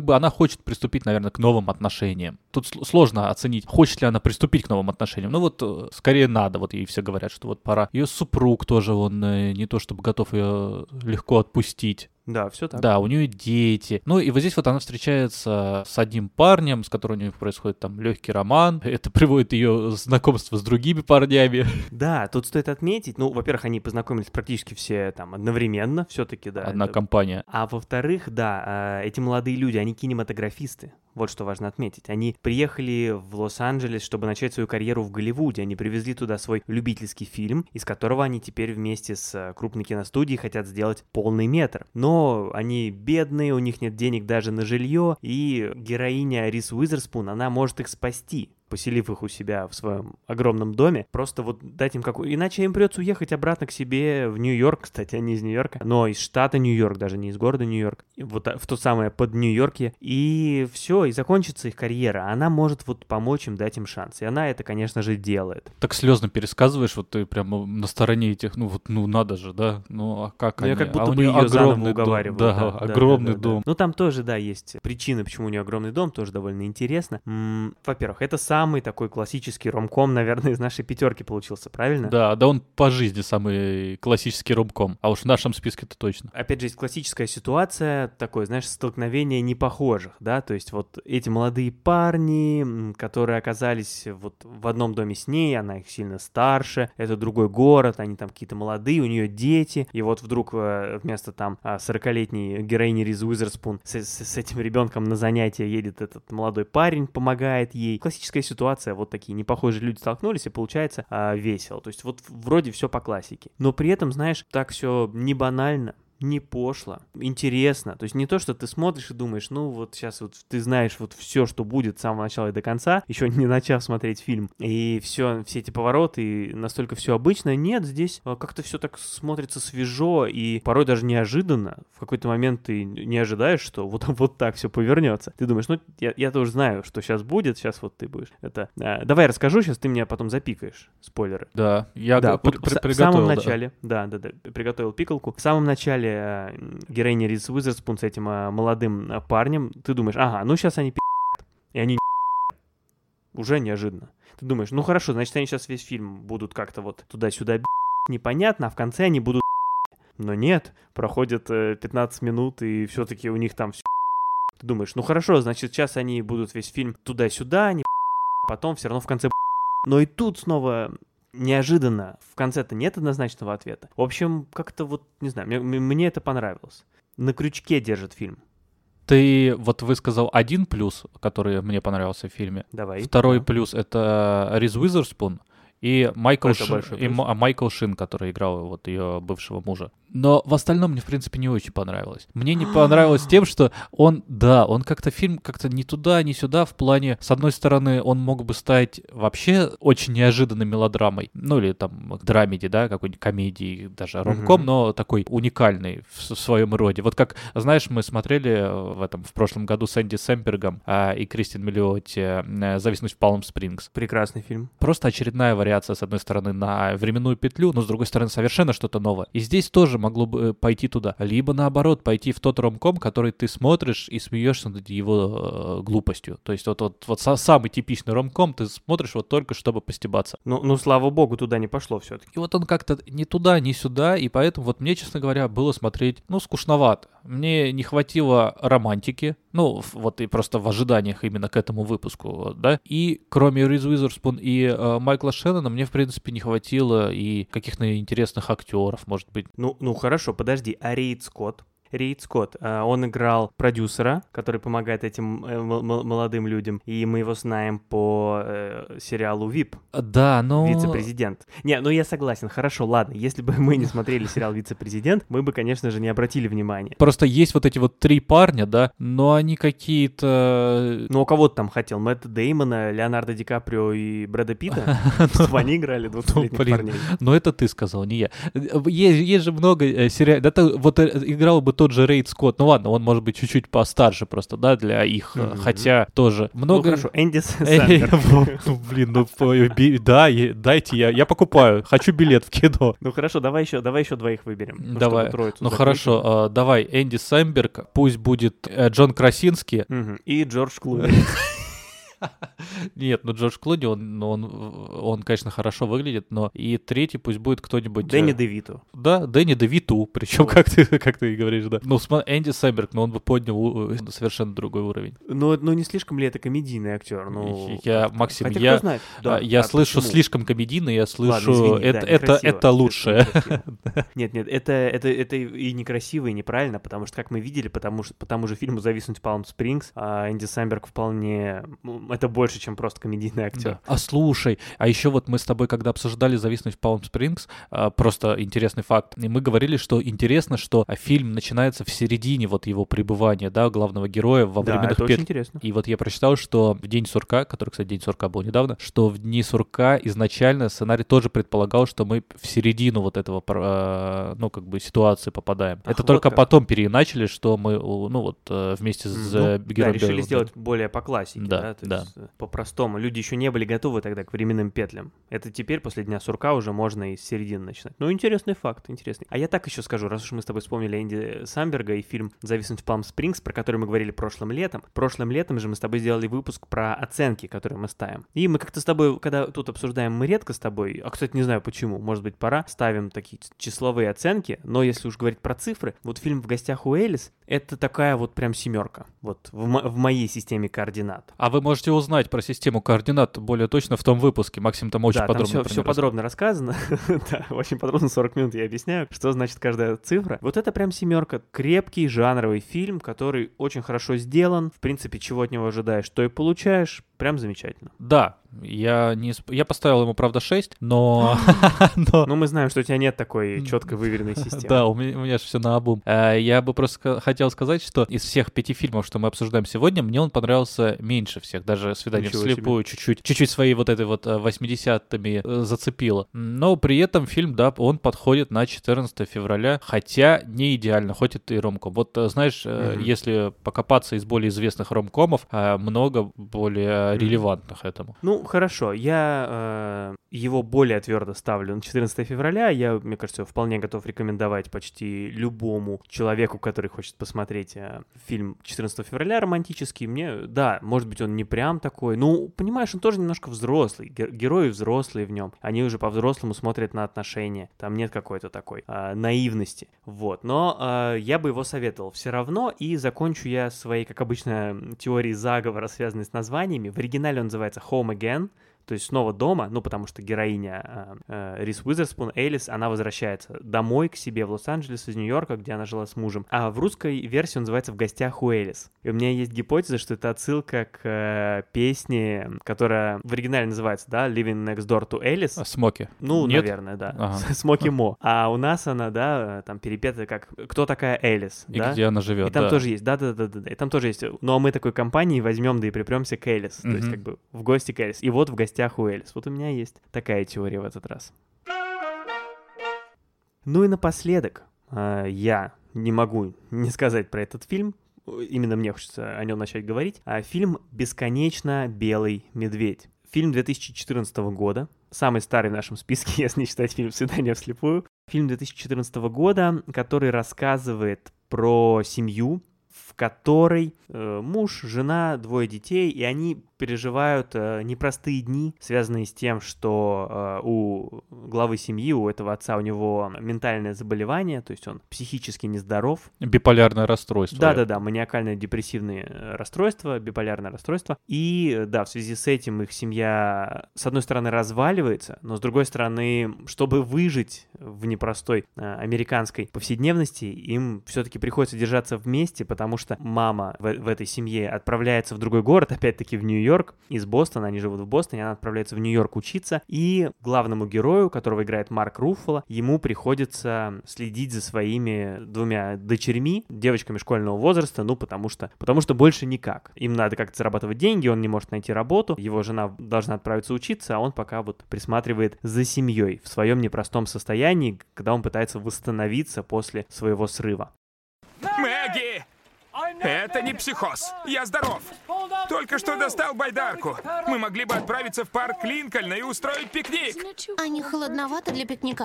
она хочет приступить, наверное, к новым отношениям. Тут сложно оценить, хочет ли она приступить к новым отношениям. Ну вот, скорее надо, вот ей все говорят, что вот пора. Ее супруг тоже, он не то чтобы готов ее легко отпустить. Да, все так. Да, у нее дети. Ну и вот здесь вот она встречается с одним парнем, с которым у нее происходит там легкий роман. Это приводит ее знакомство с другими парнями. Да, тут стоит отметить, ну, во-первых, они познакомились практически все там одновременно, все-таки, да. Одна компания. А во-вторых, да, эти молодые люди, они кинематографисты. Вот что важно отметить. Они приехали в Лос-Анджелес, чтобы начать свою карьеру в Голливуде. Они привезли туда свой любительский фильм, из которого они теперь вместе с крупной киностудией хотят сделать полный метр. Но они бедные, у них нет денег даже на жилье, и героиня Риз Уизерспун, она может их спасти, поселив их у себя в своем огромном доме, просто вот дать им какую... Иначе им придется уехать обратно к себе в Нью-Йорк, кстати, они из Нью-Йорка, но из штата Нью-Йорк, даже не из города Нью-Йорк, вот в то самое под Нью-Йорке, и все, и закончится их карьера. Она может вот помочь им, дать им шанс, и она это, конечно же, делает. Так слезно пересказываешь, вот ты прямо на стороне этих, ну надо же, да, ну а как они? Я как будто бы ее заново уговаривал. Да, огромный дом. Ну там тоже, да, есть причины, почему у нее огромный дом, тоже довольно интересно. Во-первых, это самый такой классический ромком, наверное, из нашей 5-ки получился, правильно? Да, он по жизни самый классический ромком, а уж в нашем списке-то точно. Опять же, есть классическая ситуация, такое, знаешь, столкновение непохожих, да, то есть вот эти молодые парни, которые оказались вот в одном доме с ней, она их сильно старше, это другой город, они там какие-то молодые, у нее дети, и вот вдруг вместо там 40-летней героини Риз Уизерспун с этим ребенком на занятия едет этот молодой парень, помогает ей. Классическая ситуация, вот такие непохожие люди столкнулись, и получается весело. То есть вот вроде все по классике. Но при этом, знаешь, так все не банально, не пошло, интересно. То есть не то, что ты смотришь и думаешь, ну вот сейчас вот ты знаешь вот все, что будет с самого начала и до конца, еще не начав смотреть фильм, и все эти повороты, и настолько все обычно. Нет, здесь как-то все так смотрится свежо и порой даже неожиданно. В какой-то момент ты не ожидаешь, что вот так все повернется. Ты думаешь, ну я-то уже знаю, что сейчас будет, сейчас вот ты будешь. Давай я расскажу, сейчас ты меня потом запикаешь. Спойлеры. Да, я приготовил. В самом начале, да, приготовил пикалку. В самом начале героиня Риз Уизерспун с этим молодым парнем, ты думаешь, ага, ну сейчас они пи***ят. И они уже неожиданно. Ты думаешь, ну хорошо, значит, они сейчас весь фильм будут как-то вот туда-сюда б***ь, непонятно, а в конце они будут б***ь. Но нет, проходит 15 минут, и все-таки у них там все б***ь. Ты думаешь, ну хорошо, значит, сейчас они будут весь фильм туда-сюда, они б***ь, а потом все равно в конце б***ь. Но и тут снова неожиданно, в конце-то нет однозначного ответа. В общем, как-то вот, не знаю, мне это понравилось. На крючке держит фильм. Ты вот высказал один плюс, который мне понравился в фильме. Давай. Второй плюс — это Риз Уизерспун и Майкл Шин, который играл вот ее бывшего мужа. Но в остальном мне, в принципе, не очень понравилось. Мне не понравилось тем, что он как-то фильм как-то ни туда, ни сюда в плане, с одной стороны, он мог бы стать вообще очень неожиданной мелодрамой, ну или там драмеди, да, какой-нибудь комедии, даже ромком, но такой уникальный в своем роде. Вот как, знаешь, мы смотрели в прошлом году с Энди Сэмбергом и Кристин Миллиотти «Зависнуть в Палм-Спрингс». Прекрасный фильм. Просто очередная вариация, с одной стороны, на временную петлю, но с другой стороны, совершенно что-то новое. И здесь тоже могло бы пойти туда. Либо, наоборот, пойти в тот ромком, который ты смотришь и смеешься над его глупостью. То есть вот самый типичный ромком ты смотришь вот только, чтобы постебаться. Ну, слава богу, туда не пошло все-таки. И вот он как-то ни туда, ни сюда, и поэтому вот мне, честно говоря, было смотреть, скучновато. Мне не хватило романтики, и просто в ожиданиях именно к этому выпуску, да. И кроме Риз Уизерспун и Майкла Шеннона, мне, в принципе, не хватило и каких-то интересных актеров, может быть. Хорошо, подожди, а Рейд Скотт? Рейд Скотт, он играл продюсера, который помогает этим молодым людям, и мы его знаем по сериалу «Вип». Да, «Вице-президент». Не, я согласен, хорошо, ладно, если бы мы не смотрели сериал «Вице-президент», мы бы, конечно же, не обратили внимания. Просто есть вот эти вот три парня, да, но они какие-то... у кого-то там хотел Мэтта Деймона, Леонардо Ди Каприо и Брэда Питта, чтобы они играли 20-летних парней. Но это ты сказал, не я. Есть же много сериалов, да, вот играл бы тот же Рейд Скотт, он может быть чуть-чуть постарше просто, да, для их, хотя тоже много... хорошо, Энди Сэмберг. Дайте я покупаю, хочу билет в кино. Хорошо, давай еще двоих выберем. Давай, хорошо, давай Энди Сэмберг, пусть будет Джон Красинский. И Джордж Клуни. Нет, Джордж Клуни, он, конечно, хорошо выглядит, но и третий пусть будет кто-нибудь... Дэнни ДеВито. Да, Дэнни ДеВито, причем, как ты говоришь, да. Энди Сэмберг, он бы поднял совершенно другой уровень. Не слишком ли это комедийный актер? Максим, я слышу слишком комедийный, я слышу, это лучшее. Нет, это и некрасиво, и неправильно, потому что, как мы видели, по тому же фильму «Зависнуть в Палм-Спрингс», Энди Сэмберг вполне... Это больше, чем просто комедийный актер. Да. Слушай, а еще вот мы с тобой, когда обсуждали «Зависнуть в Палм-Спрингс», просто интересный факт, и мы говорили, что интересно, что фильм начинается в середине вот его пребывания, да, главного героя во временных петлях. Да, это очень интересно. И вот я прочитал, что в «День сурка», который, кстати, «День сурка» был недавно, что в «Дни сурка» изначально сценарий тоже предполагал, что мы в середину вот этого, ситуации попадаем. Это только потом переиначили, что мы, вместе с героем... Да, решили сделать более по классике, да. По-простому. Люди еще не были готовы тогда к временным петлям. Это теперь, после «Дня сурка», уже можно и с середины начинать. Интересный факт, интересный. А я так еще скажу, раз уж мы с тобой вспомнили Энди Сэмберга и фильм «Зависнуть в Палм-Спрингс», про который мы говорили прошлым летом. Прошлым летом же мы с тобой сделали выпуск про оценки, которые мы ставим. И мы как-то с тобой, когда тут обсуждаем, мы редко с тобой, кстати, не знаю почему, может быть, пора, ставим такие числовые оценки, но если уж говорить про цифры, фильм «В гостях у Элис» — это такая прям семерка, в моей системе координат. А вы можете узнать про систему координат более точно в том выпуске. Максим там очень подробно. Да, там все подробно рассказано. Да, очень подробно, 40 минут я объясняю, что значит каждая цифра. Это прям семерка. Крепкий жанровый фильм, который очень хорошо сделан. В принципе, чего от него ожидаешь, то и получаешь. Прям замечательно. Да, Я поставил ему, правда, 6, но... Но мы знаем, что у тебя нет такой четко выверенной системы. Да, у меня же все наобум. Я бы просто хотел сказать, что из всех 5 фильмов, что мы обсуждаем сегодня, мне он понравился меньше всех. Даже «Свидание вслепую» чуть-чуть своей вот этой вот 80-ми зацепило. Но при этом фильм, да, он подходит на 14 февраля, хотя не идеально, хоть это и ромком. Вот, знаешь, если покопаться из более известных ромкомов, много более релевантных этому. Ну, хорошо, я его более твердо ставлю на 14 февраля. Я, мне кажется, вполне готов рекомендовать почти любому человеку, который хочет посмотреть фильм 14 февраля романтический. Мне, да, может быть, он не прям такой, ну, понимаешь, он тоже немножко взрослый. Герои взрослые в нем. Они уже по-взрослому смотрят на отношения. Там нет какой-то такой наивности. Вот, но я бы его советовал все равно. И закончу я своей, как обычно, теорией заговора, связанной с названиями. В оригинале он называется «Home Again», то есть снова дома, ну, потому что героиня Риз Уизерспун, Элис, она возвращается домой к себе в Лос-Анджелес из Нью-Йорка, где она жила с мужем. А в русской версии он называется «В гостях у Элис». И у меня есть гипотеза, что это отсылка к песне, которая в оригинале называется, да, «Living Next Door to Элис». «Смоки». Ну, нет? Наверное, да. Ага. «Смоки Мо». А у нас она, да, там перепета как «Кто такая Элис?» И да? Где она живет, и там да. Тоже есть, да-да-да. И там тоже есть. Ну, а мы такой компанией возьмем, да и припремся к Элис. То есть как бы в гости к Элис. И вот в гостях у Элис. Вот у меня есть такая теория в этот раз. Ну и напоследок, я не могу не сказать про этот фильм, именно мне хочется о нем начать говорить, фильм «Бесконечно белый медведь». Фильм 2014 года, самый старый в нашем списке, если не считать фильм «Свидание вслепую». Фильм 2014 года, который рассказывает про семью, в которой муж, жена, 2 детей, и они переживают непростые дни, связанные с тем, что у главы семьи, у этого отца, у него ментальное заболевание, то есть он психически нездоров. Биполярное расстройство. Да-да-да, маниакальное депрессивное расстройство, биполярное расстройство. И да, в связи с этим их семья, с одной стороны, разваливается, но с другой стороны, чтобы выжить в непростой американской повседневности, им все-таки приходится держаться вместе, потому что мама в этой семье отправляется в другой город, опять-таки в Нью-Йорк, из Бостона, они живут в Бостоне, она отправляется в Нью-Йорк учиться, и главному герою, которого играет Марк Руффало, ему приходится следить за своими 2 дочерьми, девочками школьного возраста, ну, потому что больше никак. Им надо как-то зарабатывать деньги, он не может найти работу, его жена должна отправиться учиться, а он пока вот присматривает за семьей в своем непростом состоянии, когда он пытается восстановиться после своего срыва. Мэгги! Это не психоз. Я здоров. Только что достал байдарку. Мы могли бы отправиться в парк Линкольна и устроить пикник. А не холодновато для пикника?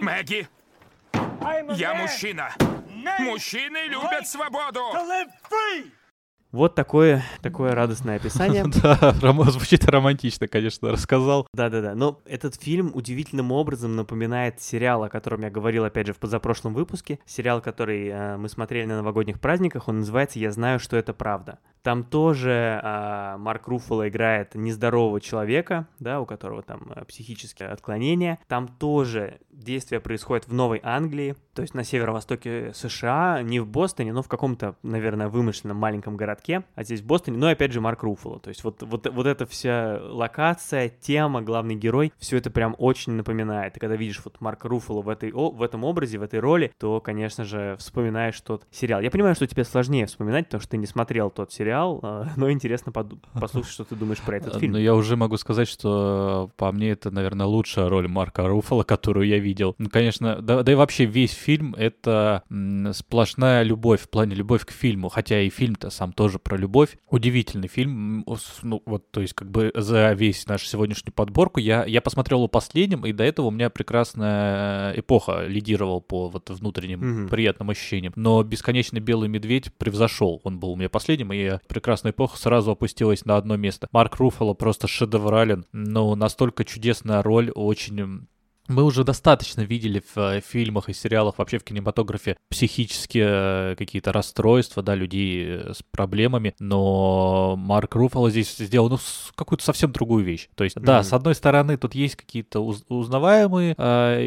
Мэгги, я мужчина. Мужчины любят свободу. Вот такое радостное описание. Да, звучит романтично, конечно, рассказал. Да-да-да, но этот фильм удивительным образом напоминает сериал, о котором я говорил, опять же, в позапрошлом выпуске. Сериал, который мы смотрели на новогодних праздниках, он называется «Я знаю, что это правда». Там тоже Марк Руффало играет нездорового человека, да, у которого там психические отклонения. Там тоже действие происходит в Новой Англии, то есть на северо-востоке США, не в Бостоне, но в каком-то, наверное, вымышленном маленьком городке, а здесь в Бостоне, но опять же Марк Руффало. То есть вот эта вся локация, тема, главный герой, все это прям очень напоминает. И когда видишь вот Марка Руффало в этом образе, в этой роли, то, конечно же, вспоминаешь тот сериал. Я понимаю, что тебе сложнее вспоминать, потому что ты не смотрел тот сериал, но интересно послушать, что ты думаешь про этот фильм. Ну, я уже могу сказать, что по мне это, наверное, лучшая роль Марка Руффало, которую я видел. Ну, конечно, да и вообще весь фильм — это сплошная любовь, в плане любовь к фильму, хотя и фильм-то сам тоже про любовь. Удивительный фильм, ну, вот, то есть как бы за весь нашу сегодняшнюю подборку я посмотрел его последним, и до этого у меня «Прекрасная эпоха» лидировал по вот внутренним приятным ощущениям, но «Бесконечный белый медведь» превзошел, он был у меня последним, и я «Прекрасная эпоха» сразу опустилась на одно место. Марк Руффало просто шедеврален, но настолько чудесная роль, очень... Мы уже достаточно видели в фильмах и сериалах, вообще в кинематографе, психические какие-то расстройства, да, людей с проблемами, но Марк Руффало здесь сделал, ну, какую-то совсем другую вещь. То есть, да, с одной стороны, тут есть какие-то узнаваемые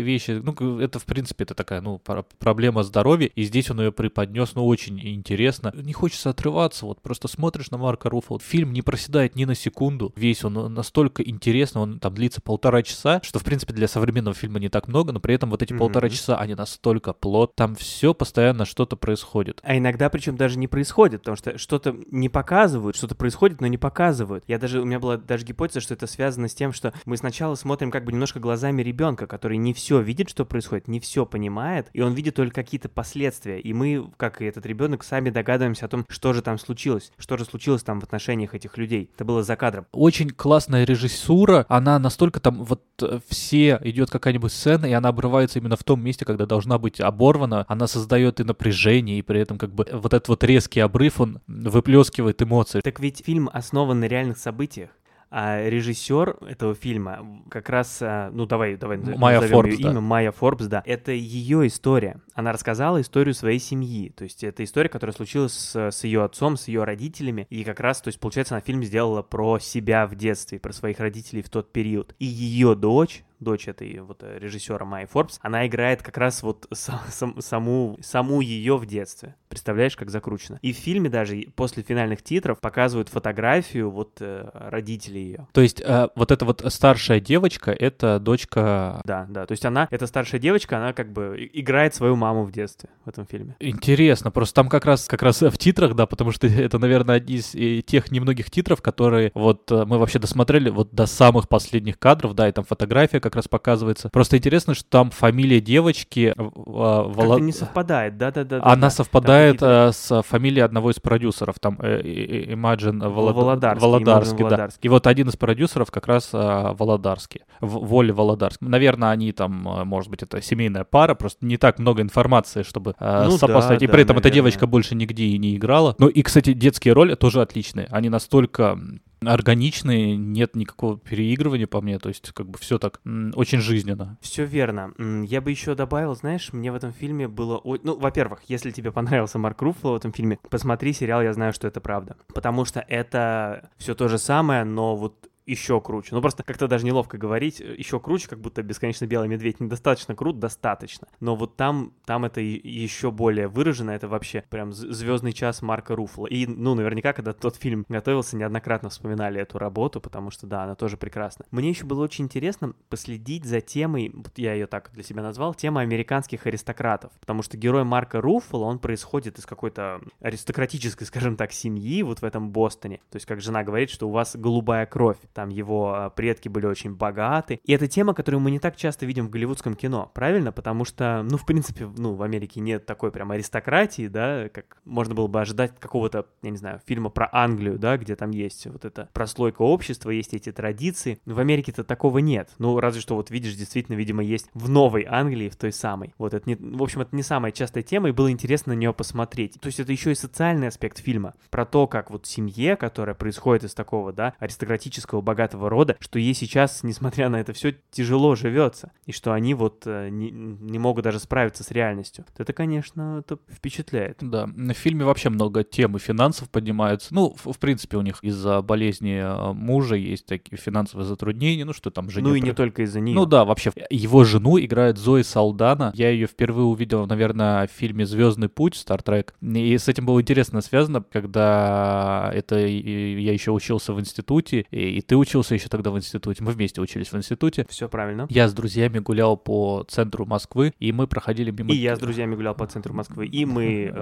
вещи, ну, это, в принципе, это такая, ну, проблема здоровья, и здесь он ее преподнес, ну, очень интересно. Не хочется отрываться, вот, просто смотришь на Марка Руффало, фильм не проседает ни на секунду, весь он настолько интересный, он там длится 1,5 часа, что, в принципе, для современного фильма не так много, но при этом вот эти 1,5 часа, они настолько плот, там все постоянно что-то происходит. А иногда причем даже не происходит, потому что что-то не показывают, что-то происходит, но не показывают. У меня была даже гипотеза, что это связано с тем, что мы сначала смотрим как бы немножко глазами ребенка, который не все видит, что происходит, не все понимает, и он видит только какие-то последствия, и мы, как и этот ребенок, сами догадываемся о том, что же случилось там в отношениях этих людей. Это было за кадром. Очень классная режиссура, она настолько там вот все идет какая-нибудь сцена, и она обрывается именно в том месте, когда должна быть оборвана, она создает и напряжение, и при этом как бы вот этот вот резкий обрыв, он выплескивает эмоции. Так ведь фильм основан на реальных событиях. А режиссер этого фильма как раз, ну давай назовем ее имя, Майя Форбс, да. Это ее история. Она рассказала историю своей семьи. То есть это история, которая случилась с ее отцом, с ее родителями. И как раз, то есть получается, она фильм сделала про себя в детстве, про своих родителей в тот период. И ее дочь этой вот режиссера Майи Форбс, она играет как раз вот саму ее в детстве. Представляешь, как закручено. И в фильме даже после финальных титров показывают фотографию вот родителей ее. То есть вот эта вот старшая девочка, это дочка... Да, то есть эта старшая девочка, она как бы играет свою маму в детстве в этом фильме. Интересно, просто там как раз в титрах, да, потому что это, наверное, одни из тех немногих титров, которые вот мы вообще досмотрели вот до самых последних кадров, да, и там фотография как раз показывается. Просто интересно, что там фамилия девочки... Как-то не совпадает, да. Она совпадает с фамилией одного из продюсеров, там Imagine Володарский, да. И вот один из продюсеров как раз Володарский, Воля Володарский. Наверное, они там, может быть, это семейная пара, просто не так много информации, чтобы сопоставить. И при этом эта девочка больше нигде и не играла. Ну и, кстати, детские роли тоже отличные. Они настолько... органичные, нет никакого переигрывания по мне, то есть как бы все так очень жизненно. Все верно. Я бы еще добавил, знаешь, мне в этом фильме было... Ну, во-первых, если тебе понравился Марк Руффало в этом фильме, посмотри сериал «Я знаю, что это правда», потому что это все то же самое, но вот еще круче. Ну, просто как-то даже неловко говорить. Еще круче, как будто «Бесконечно белый медведь» недостаточно крут, достаточно. Но вот там это еще более выражено. Это вообще прям звездный час Марка Руффало. И, ну, наверняка, когда тот фильм готовился, неоднократно вспоминали эту работу, потому что, да, она тоже прекрасна. Мне еще было очень интересно последить за темой, я ее так для себя назвал, тема американских аристократов. Потому что герой Марка Руффало, он происходит из какой-то аристократической, скажем так, семьи вот в этом Бостоне. То есть, как жена говорит, что у вас голубая кровь. Там его предки были очень богаты. И это тема, которую мы не так часто видим в голливудском кино, правильно? Потому что, ну, в принципе, ну, в Америке нет такой прям аристократии, да, как можно было бы ожидать какого-то, я не знаю, фильма про Англию, да, где там есть вот эта прослойка общества, есть эти традиции. Но в Америке-то такого нет. Ну, разве что вот видишь, действительно, видимо, есть в новой Англии, в той самой. Вот это, в общем, это не самая частая тема, и было интересно на нее посмотреть. То есть это еще и социальный аспект фильма, про то, как вот семье, которая происходит из такого, да, аристократического богатого рода, что ей сейчас, несмотря на это все, тяжело живется, и что они вот не могут даже справиться с реальностью. Это, конечно, это впечатляет. Да, в фильме вообще много тем и финансов поднимаются. Ну, в принципе, у них из-за болезни мужа есть такие финансовые затруднения, ну что там жене... Ну и не только из-за нее. Ну да, вообще. Его жену играет Зои Салдана. Я ее впервые увидел, наверное, в фильме «Звездный путь», Star Trek, и с этим было интересно связано, когда это я еще учился в институте, и ты учился еще тогда в институте. Мы вместе учились в институте. Все правильно. Я с друзьями гулял по центру Москвы, и мы проходили мимо... И я с друзьями гулял по центру Москвы, и мы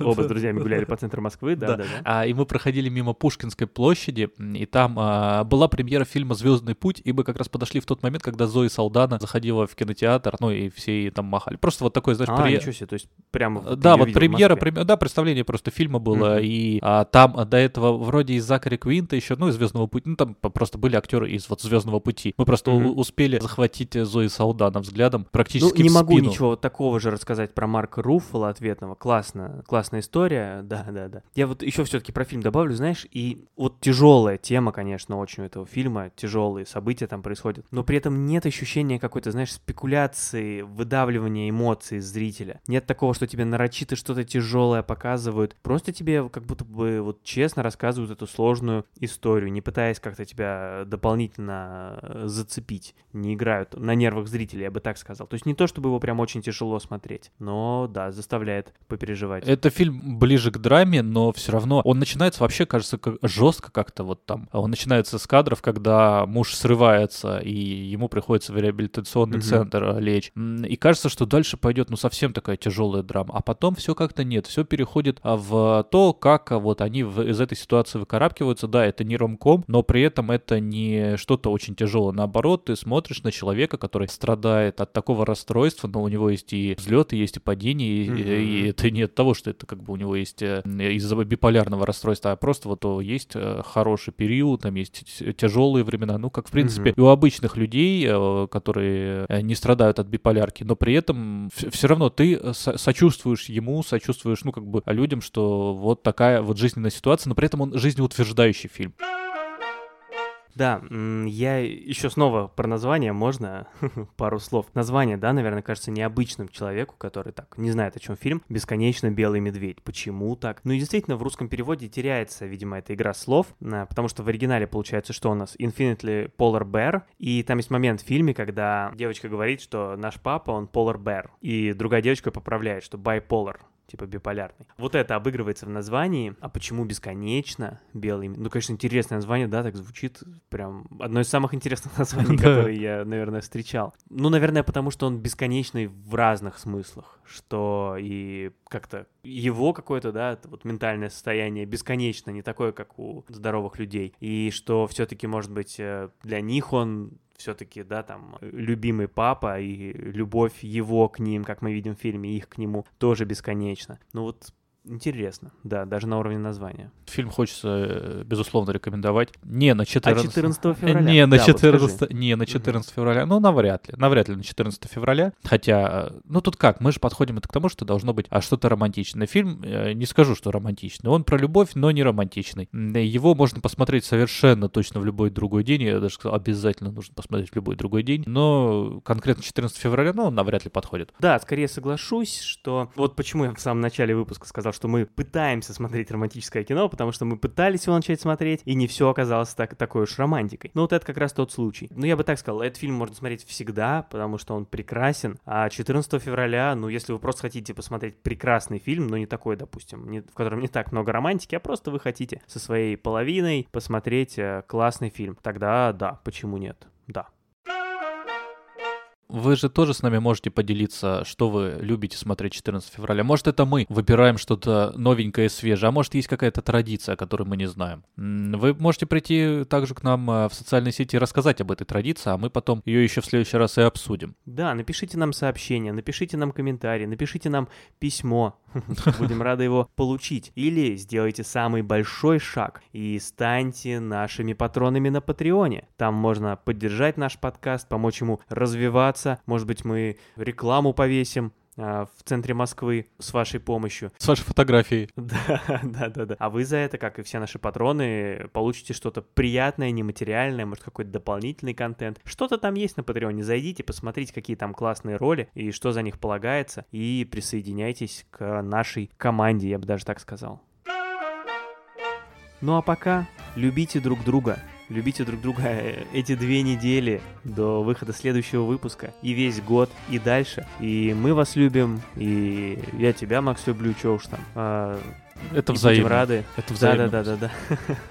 оба с друзьями гуляли по центру Москвы, да. И мы проходили мимо Пушкинской площади, и там была премьера фильма «Звездный путь», и мы как раз подошли в тот момент, когда Зои Салдана заходила в кинотеатр, ну и все там махали. Просто вот такой, знаешь... ничего себе, то есть прямо... Да, вот премьера, представление просто фильма было, и там до этого вроде из Закари Квинта еще, ну, из «Звездного пути», ну, там там просто были актеры из вот «Звездного пути». Мы просто успели захватить Зои Салдана взглядом практически в спину. Ну, не могу ничего такого же рассказать про Марка Руффало ответного. Классная история, да. Я вот еще все-таки про фильм добавлю, знаешь, и вот тяжелая тема, конечно, очень у этого фильма, тяжелые события там происходят, но при этом нет ощущения какой-то, знаешь, спекуляции, выдавливания эмоций из зрителя. Нет такого, что тебе нарочито что-то тяжелое показывают, просто тебе как будто бы вот честно рассказывают эту сложную историю, не пытаясь как-то тебя дополнительно зацепить, не играют на нервах зрителей, я бы так сказал. То есть не то, чтобы его прям очень тяжело смотреть, но да, заставляет попереживать. Это фильм ближе к драме, но все равно он начинается вообще, кажется, как жестко как-то вот там. Он начинается с кадров, когда муж срывается, и ему приходится в реабилитационный центр лечь. И кажется, что дальше пойдет, ну, совсем такая тяжелая драма. А потом все как-то нет. Все переходит в то, как вот они из этой ситуации выкарабкиваются. Да, это не ромком, но при этом это не что-то очень тяжелое. Наоборот, ты смотришь на человека, который страдает от такого расстройства, но у него есть и взлеты, есть и падения, и это не от того, что это как бы у него есть из-за биполярного расстройства, а просто вот есть хороший период, там есть тяжелые времена, ну, как, в принципе, и у обычных людей, которые не страдают от биполярки, но при этом все равно ты сочувствуешь ему, сочувствуешь, ну, как бы людям, что вот такая вот жизненная ситуация, но при этом он жизнеутверждающий фильм. Да, я еще снова про название, можно пару слов? Название, да, наверное, кажется необычным человеку, который так не знает, о чем фильм. «Бесконечно белый медведь». Почему так? Ну и действительно, в русском переводе теряется, видимо, эта игра слов, потому что в оригинале получается, что у нас «Infinitely Polar Bear», и там есть момент в фильме, когда девочка говорит, что наш папа, он Polar Bear, и другая девочка поправляет, что «Bipolar». Типа биполярный. Вот это обыгрывается в названии. А почему «Бесконечно белый»? Ну, конечно, интересное название, да, так звучит. Прям одно из самых интересных названий, которые я, наверное, встречал. Ну, наверное, потому что он бесконечный в разных смыслах. Что и как-то его какое-то, да, вот ментальное состояние бесконечно, не такое, как у здоровых людей. И что все-таки, может быть, для них он... все-таки, да, там, любимый папа и любовь его к ним, как мы видим в фильме, их к нему тоже бесконечно. Ну вот... Интересно, да, даже на уровне названия. Фильм хочется, безусловно, рекомендовать. Не на 14 февраля. Не на 14 февраля. Ну, навряд ли на 14 февраля. Хотя, ну тут как, мы же подходим это к тому, что должно быть что-то романтичное. Фильм, не скажу, что романтичный. Он про любовь, но не романтичный. Его можно посмотреть совершенно точно в любой другой день. Я даже сказал, обязательно нужно посмотреть в любой другой день. Но конкретно 14 февраля, ну, он навряд ли подходит. Да, скорее соглашусь, что... Вот почему я в самом начале выпуска сказал, что мы пытаемся смотреть романтическое кино, потому что мы пытались его начать смотреть, и не все оказалось такой уж романтикой. Но вот это как раз тот случай. Ну, я бы так сказал, этот фильм можно смотреть всегда, потому что он прекрасен, а 14 февраля, ну, если вы просто хотите посмотреть прекрасный фильм, но не такой, допустим, в котором не так много романтики, а просто вы хотите со своей половиной посмотреть классный фильм, тогда да, почему нет? Да. Вы же тоже с нами можете поделиться, что вы любите смотреть 14 февраля. Может, это мы выбираем что-то новенькое и свежее, а может, есть какая-то традиция, которую мы не знаем. Вы можете прийти также к нам в социальные сети и рассказать об этой традиции, а мы потом ее еще в следующий раз и обсудим. Да, напишите нам сообщение, напишите нам комментарий, напишите нам письмо. Будем рады его получить. Или сделайте самый большой шаг и станьте нашими патронами на Патреоне. Там можно поддержать наш подкаст, помочь ему развиваться. Может быть, мы рекламу повесим в центре Москвы с вашей помощью. С вашей фотографией. Да. А вы за это, как и все наши патроны, получите что-то приятное, нематериальное, может, какой-то дополнительный контент. Что-то там есть на Патреоне. Зайдите, посмотрите, какие там классные роли и что за них полагается. И присоединяйтесь к нашей команде, я бы даже так сказал. Ну а пока любите друг друга. Любите друг друга эти 2 недели до выхода следующего выпуска, и весь год, и дальше. И мы вас любим, и я тебя, Макс, люблю, чё уж там. Это взаимно. Будем рады. Это взаимно. Да.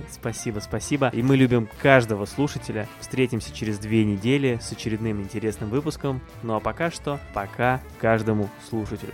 Спасибо. И мы любим каждого слушателя. Встретимся через 2 недели с очередным интересным выпуском. Ну а пока что, пока каждому слушателю.